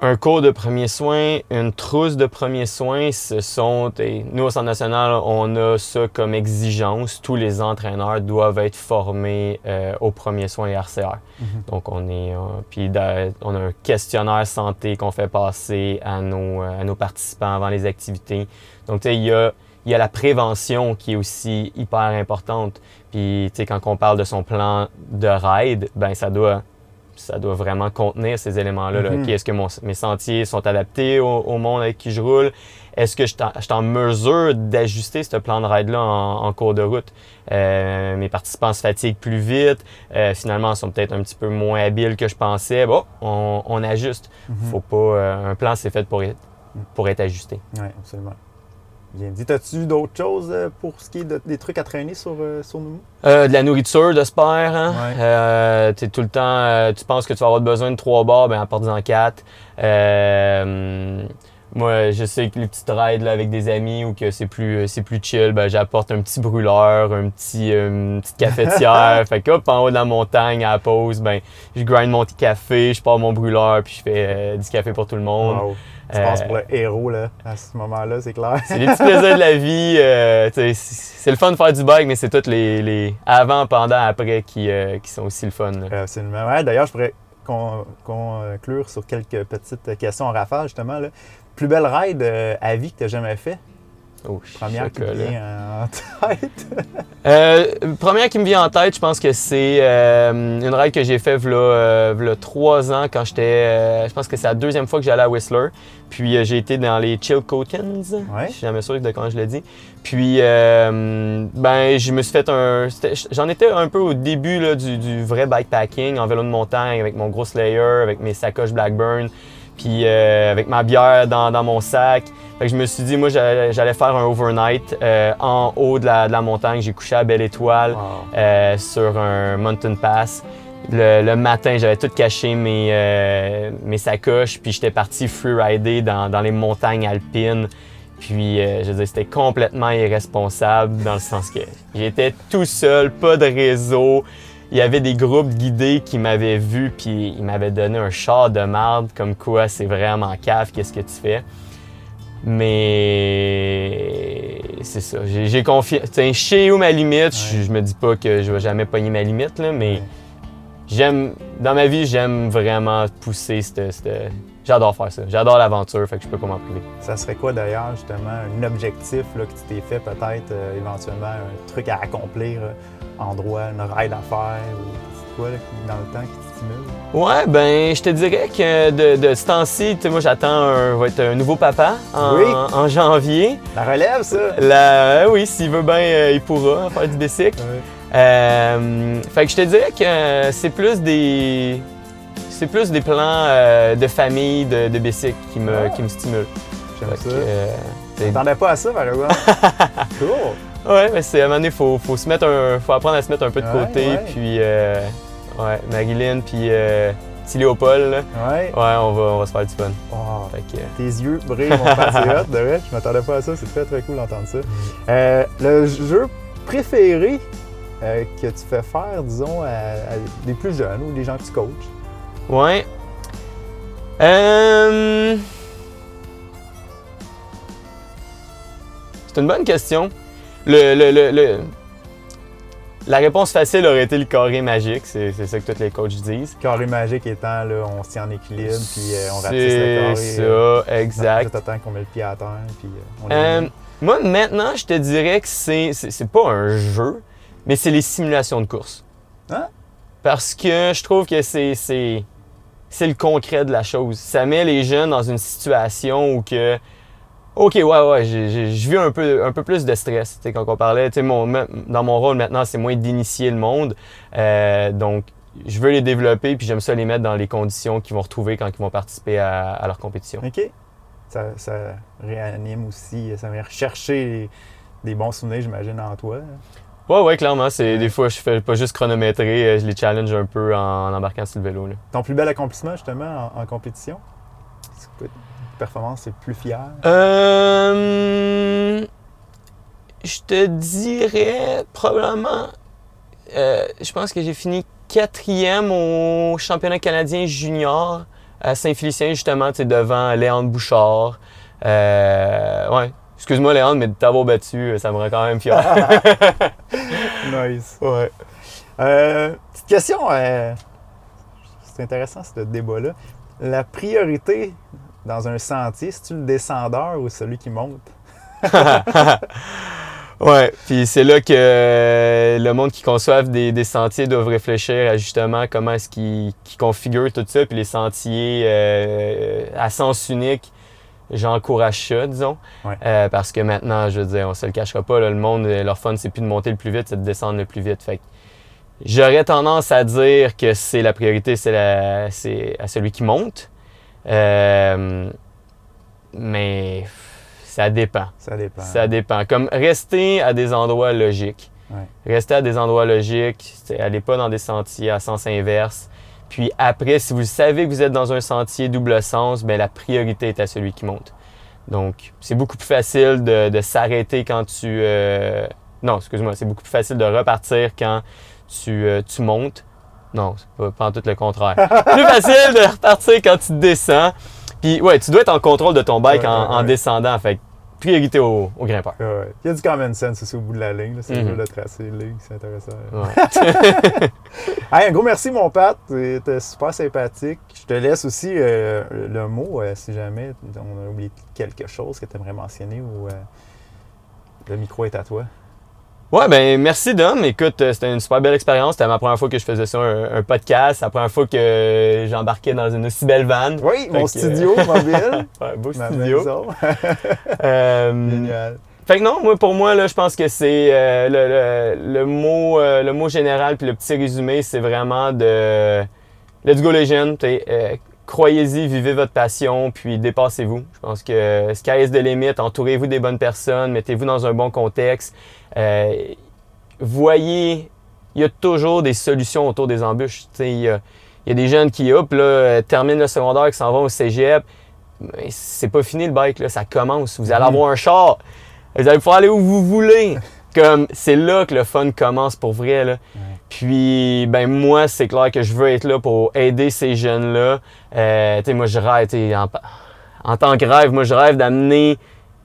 Un cours de premiers soins, une trousse de premiers soins, ce sont... Nous, au Centre national, on a ça comme exigence. Tous les entraîneurs doivent être formés euh, aux premiers soins et R C R. Mm-hmm. Donc, on est... Euh, puis, on a un questionnaire santé qu'on fait passer à nos, à nos participants avant les activités. Donc, tu sais, il y a... Il y a la prévention qui est aussi hyper importante. Puis, tu sais, quand on parle de son plan de ride, ben ça doit, ça doit vraiment contenir ces éléments-là. Mm-hmm. Là. Okay, est-ce que mon, mes sentiers sont adaptés au, au monde avec qui je roule? Est-ce que je suis en mesure d'ajuster ce plan de ride-là en, en cours de route? Euh, mes participants se fatiguent plus vite. Euh, finalement, ils sont peut-être un petit peu moins habiles que je pensais. Bon, on, on ajuste. Mm-hmm. Faut pas... Euh, un plan, c'est fait pour être, pour être ajusté. Oui, absolument. Bien dit. As-tu d'autres choses pour ce qui est de, des trucs à traîner sur, sur nous? Euh, de la nourriture, j'espère. Hein? Ouais. Euh, t'es tout le temps, euh, tu penses que tu vas avoir besoin de trois barres, ben apporte-en quatre. Euh, moi, je sais que les petites rides là, avec des amis ou que c'est plus, c'est plus chill, ben j'apporte un petit brûleur, un petit, euh, une petite cafetière. Fait que hop, en haut de la montagne, à la pause, ben je grind mon café, je pars mon brûleur, puis je fais euh, du café pour tout le monde. Wow. Tu euh, penses pour le héros, là, à ce moment-là, c'est clair. C'est les petits plaisirs de la vie. Euh, c'est, c'est le fun de faire du bike, mais c'est tous les, les avant, pendant, après qui, euh, qui sont aussi le fun. Là. Absolument. Ouais, d'ailleurs, je pourrais con- conclure sur quelques petites questions en rafale, justement. Là. Plus belle ride euh, à vie que tu as jamais fait? Oh, première qui me vient en tête. euh, première qui me vient en tête, je pense que c'est euh, une ride que j'ai fait v'là, euh, v'là trois ans quand j'étais. Euh, je pense que c'est la deuxième fois que j'allais à Whistler. Puis euh, j'ai été dans les Chilcotins. Ouais. Je suis jamais sûr de quand je le dis. Puis euh, ben je me suis fait un. J'en étais un peu au début là, du, du vrai bikepacking en vélo de montagne avec mon gros Slayer, avec mes sacoches Blackburn. Puis euh, avec ma bière dans, dans mon sac. Fait que je me suis dit, moi, j'allais, j'allais faire un overnight euh, en haut de la, de la montagne. J'ai couché à Belle-Étoile. Wow. euh, sur un mountain pass. Le, le matin, j'avais tout caché mes, euh, mes sacoches. Puis j'étais parti freerider dans, dans les montagnes alpines. Puis, euh, je veux dire, c'était complètement irresponsable dans le sens que j'étais tout seul, pas de réseau. Il y avait des groupes guidés qui m'avaient vu puis ils m'avaient donné un char de marde comme quoi c'est vraiment cave, qu'est-ce que tu fais? Mais c'est ça, j'ai, j'ai confiance. Je sais où ma limite, ouais. Je me dis pas que je vais jamais pogner ma limite, là, mais ouais. J'aime, dans ma vie, j'aime vraiment pousser cette, cette... J'adore faire ça, j'adore l'aventure, fait que je peux pas m'en priver. Ça serait quoi d'ailleurs, justement, un objectif là, que tu t'es fait peut-être, euh, éventuellement, un truc à accomplir? Euh... endroit, une ride à faire. Ou... quoi là, dans le temps qui te stimule? Ouais, ben je te dirais que de, de ce temps-ci, moi j'attends un, va être un nouveau papa en, oui. en janvier. La relève, ça! La, euh, oui, s'il veut bien, euh, il pourra faire du bicycle. Oui. Euh, fait que je te dirais que c'est plus des. C'est plus des plans euh, de famille, de, de bicycle qui me, ah. qui me stimulent. J'aime fait ça. Je ne m'attendais pas à ça, malheureusement. Cool! Ouais, mais c'est à un moment donné, faut, faut se mettre un, faut apprendre à se mettre un peu de ouais, côté, ouais. puis euh, ouais, Maguiline, puis euh, petit Léopold, là. Ouais. Ouais, on va, on va se faire du fun. Oh, que, euh... Tes yeux brillent, mon patriote, de vrai. Je m'attendais pas à ça, c'est très très cool d'entendre ça. Euh, le jeu préféré euh, que tu fais faire, disons, à, à des plus jeunes ou des gens que tu coaches? Ouais. Euh... C'est une bonne question. Le, le, le, le... La réponse facile aurait été le carré magique, c'est, c'est ça que tous les coachs disent. Le carré magique étant, là, on se tient en équilibre, puis euh, on ratisse le carré. C'est ça, là, exact. Tu attends qu'on met le pied à terre, puis euh, on euh, Moi, maintenant, je te dirais que c'est, c'est, c'est pas un jeu, mais c'est les simulations de course. Hein? Parce que je trouve que c'est, c'est, c'est le concret de la chose. Ça met les jeunes dans une situation où que OK, ouais, ouais, je vis un peu, un peu plus de stress. T'sais, quand on parlait, mon, dans mon rôle maintenant, c'est moins d'initier le monde. Euh, donc, je veux les développer, puis j'aime ça les mettre dans les conditions qu'ils vont retrouver quand ils vont participer à, à leur compétition. OK. Ça, ça réanime aussi, ça vient rechercher des bons souvenirs, j'imagine, en toi. Ouais, ouais, clairement. C'est, ouais. Des fois, je fais pas juste chronométrer, je les challenge un peu en, en embarquant sur le vélo. Là. Ton plus bel accomplissement, justement, en, en compétition? Performance, c'est plus fier? Euh, je te dirais probablement, euh, je pense que j'ai fini quatrième au championnat canadien junior à Saint-Félicien, justement, devant Léandre Bouchard. Euh, ouais. Excuse-moi, Léandre, mais de t'avoir battu, ça me rend quand même fier. Nice. Ouais. Euh, petite question, euh, c'est intéressant ce débat-là. La priorité dans un sentier, c'est-tu le descendeur ou celui qui monte? Ouais, puis c'est là que le monde qui conçoit des, des sentiers doivent réfléchir à justement comment est-ce qu'ils, qu'ils configurent tout ça, puis les sentiers euh, à sens unique, j'encourage ça, disons, ouais. euh, parce que maintenant, je veux dire, on se le cachera pas, là, le monde, leur fun, c'est plus de monter le plus vite, c'est de descendre le plus vite, fait que j'aurais tendance à dire que c'est la priorité, c'est, la, c'est à celui qui monte. Euh, mais ça dépend. Ça dépend. Ça dépend. Comme rester à des endroits logiques. Ouais. Rester à des endroits logiques, allez pas dans des sentiers à sens inverse. Puis après, si vous savez que vous êtes dans un sentier double sens, bien la priorité est à celui qui monte. Donc, c'est beaucoup plus facile de, de s'arrêter quand tu... Euh... Non, excuse-moi, c'est beaucoup plus facile de repartir quand tu, euh, tu montes. Non, c'est pas, pas en tout le contraire. Plus facile de repartir quand tu descends. Puis ouais, tu dois être en contrôle de ton bike ouais, en, ouais. en descendant. Fait priorité au, au grimpeur. Ouais. Il y a du common sense aussi au bout de la ligne. Là, c'est mm-hmm. le jeu de tracer les lignes, c'est intéressant. Ouais. Hey, un gros merci, mon Pat. T'es super sympathique. Je te laisse aussi euh, le mot, euh, si jamais on a oublié quelque chose que tu aimerais mentionner ou euh, le micro est à toi. Ouais, ben merci Dom. Écoute, c'était une super belle expérience. C'était ma première fois que je faisais ça, un, un podcast. C'est la première fois que j'embarquais dans une aussi belle van. Oui, fait mon que... studio mobile. Ouais, beau ma studio. euh, Génial. Fait que non, moi pour moi, là, je pense que c'est euh, le, le, le mot euh, le mot général puis le petit résumé, c'est vraiment de let's go les jeunes. Euh, croyez-y, vivez votre passion, puis dépassez-vous. Je pense que sky is the limit, entourez-vous des bonnes personnes, mettez-vous dans un bon contexte. Euh, voyez, il y a toujours des solutions autour des embûches. Il y, y a des jeunes qui hop, là, terminent le secondaire, qui s'en vont au cégep. Mais c'est pas fini le bike, là, ça commence. Vous allez avoir un char, vous allez pouvoir aller où vous voulez. Comme, c'est là que le fun commence pour vrai. Là. Ouais. Puis, ben moi, c'est clair que je veux être là pour aider ces jeunes-là. Euh, tu sais, moi, je rêve, en, en tant que rêve, moi, je rêve d'amener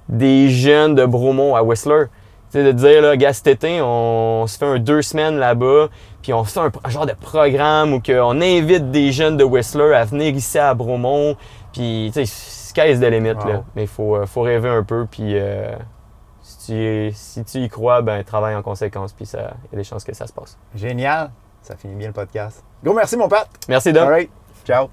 des jeunes de Bromont à Whistler. Tu sais, de dire, là, gars, cet été, on, on se fait un deux semaines là-bas, puis on fait un, un genre de programme où on invite des jeunes de Whistler à venir ici à Bromont. Puis, tu sais, sky is the limit, wow. Là. Mais il faut, faut rêver un peu, puis... Euh, Si tu y crois, ben travaille en conséquence, puis il y a des chances que ça se passe. Génial! Ça finit bien le podcast. Gros merci, mon Pat. Merci, Dom. All right. Ciao.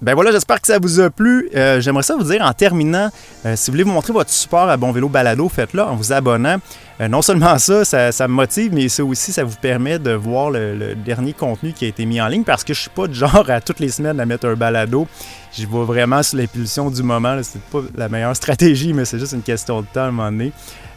Ben voilà, j'espère que ça vous a plu. Euh, j'aimerais ça vous dire en terminant, euh, si vous voulez vous montrer votre support à Bon Vélo Balado, faites-le en vous abonnant. Euh, non seulement ça, ça, ça me motive, mais ça aussi, ça vous permet de voir le, le dernier contenu qui a été mis en ligne parce que je suis pas de genre à toutes les semaines à mettre un balado. J'y vais vraiment sur l'impulsion du moment. Là. C'est pas la meilleure stratégie, mais c'est juste une question de temps à un moment donné.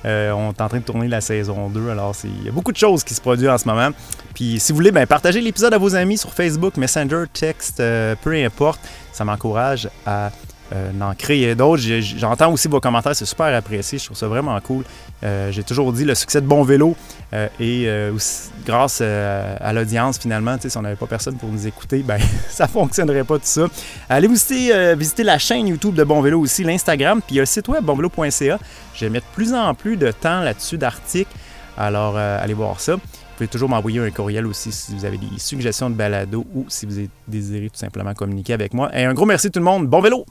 Euh, on est en train de tourner la saison deux, alors c'est... il y a beaucoup de choses qui se produisent en ce moment. Puis si vous voulez, bien, partagez l'épisode à vos amis sur Facebook, Messenger, texte, euh, peu importe. Ça m'encourage à euh, en créer d'autres. J'ai, j'entends aussi vos commentaires, c'est super apprécié. Je trouve ça vraiment cool. Euh, j'ai toujours dit le succès de Bon Vélo euh, et euh, aussi, grâce euh, à l'audience finalement. Si on n'avait pas personne pour nous écouter, ben ça ne fonctionnerait pas tout ça. Allez visiter, euh, visiter la chaîne YouTube de Bon Vélo aussi, l'Instagram, puis il y a le site web bonvélo point c a. Je vais mettre de plus en plus de temps là-dessus, d'articles. Alors, euh, allez voir ça. Vous pouvez toujours m'envoyer un courriel aussi si vous avez des suggestions de balado ou si vous désirez tout simplement communiquer avec moi. Et un gros merci tout le monde. Bon vélo!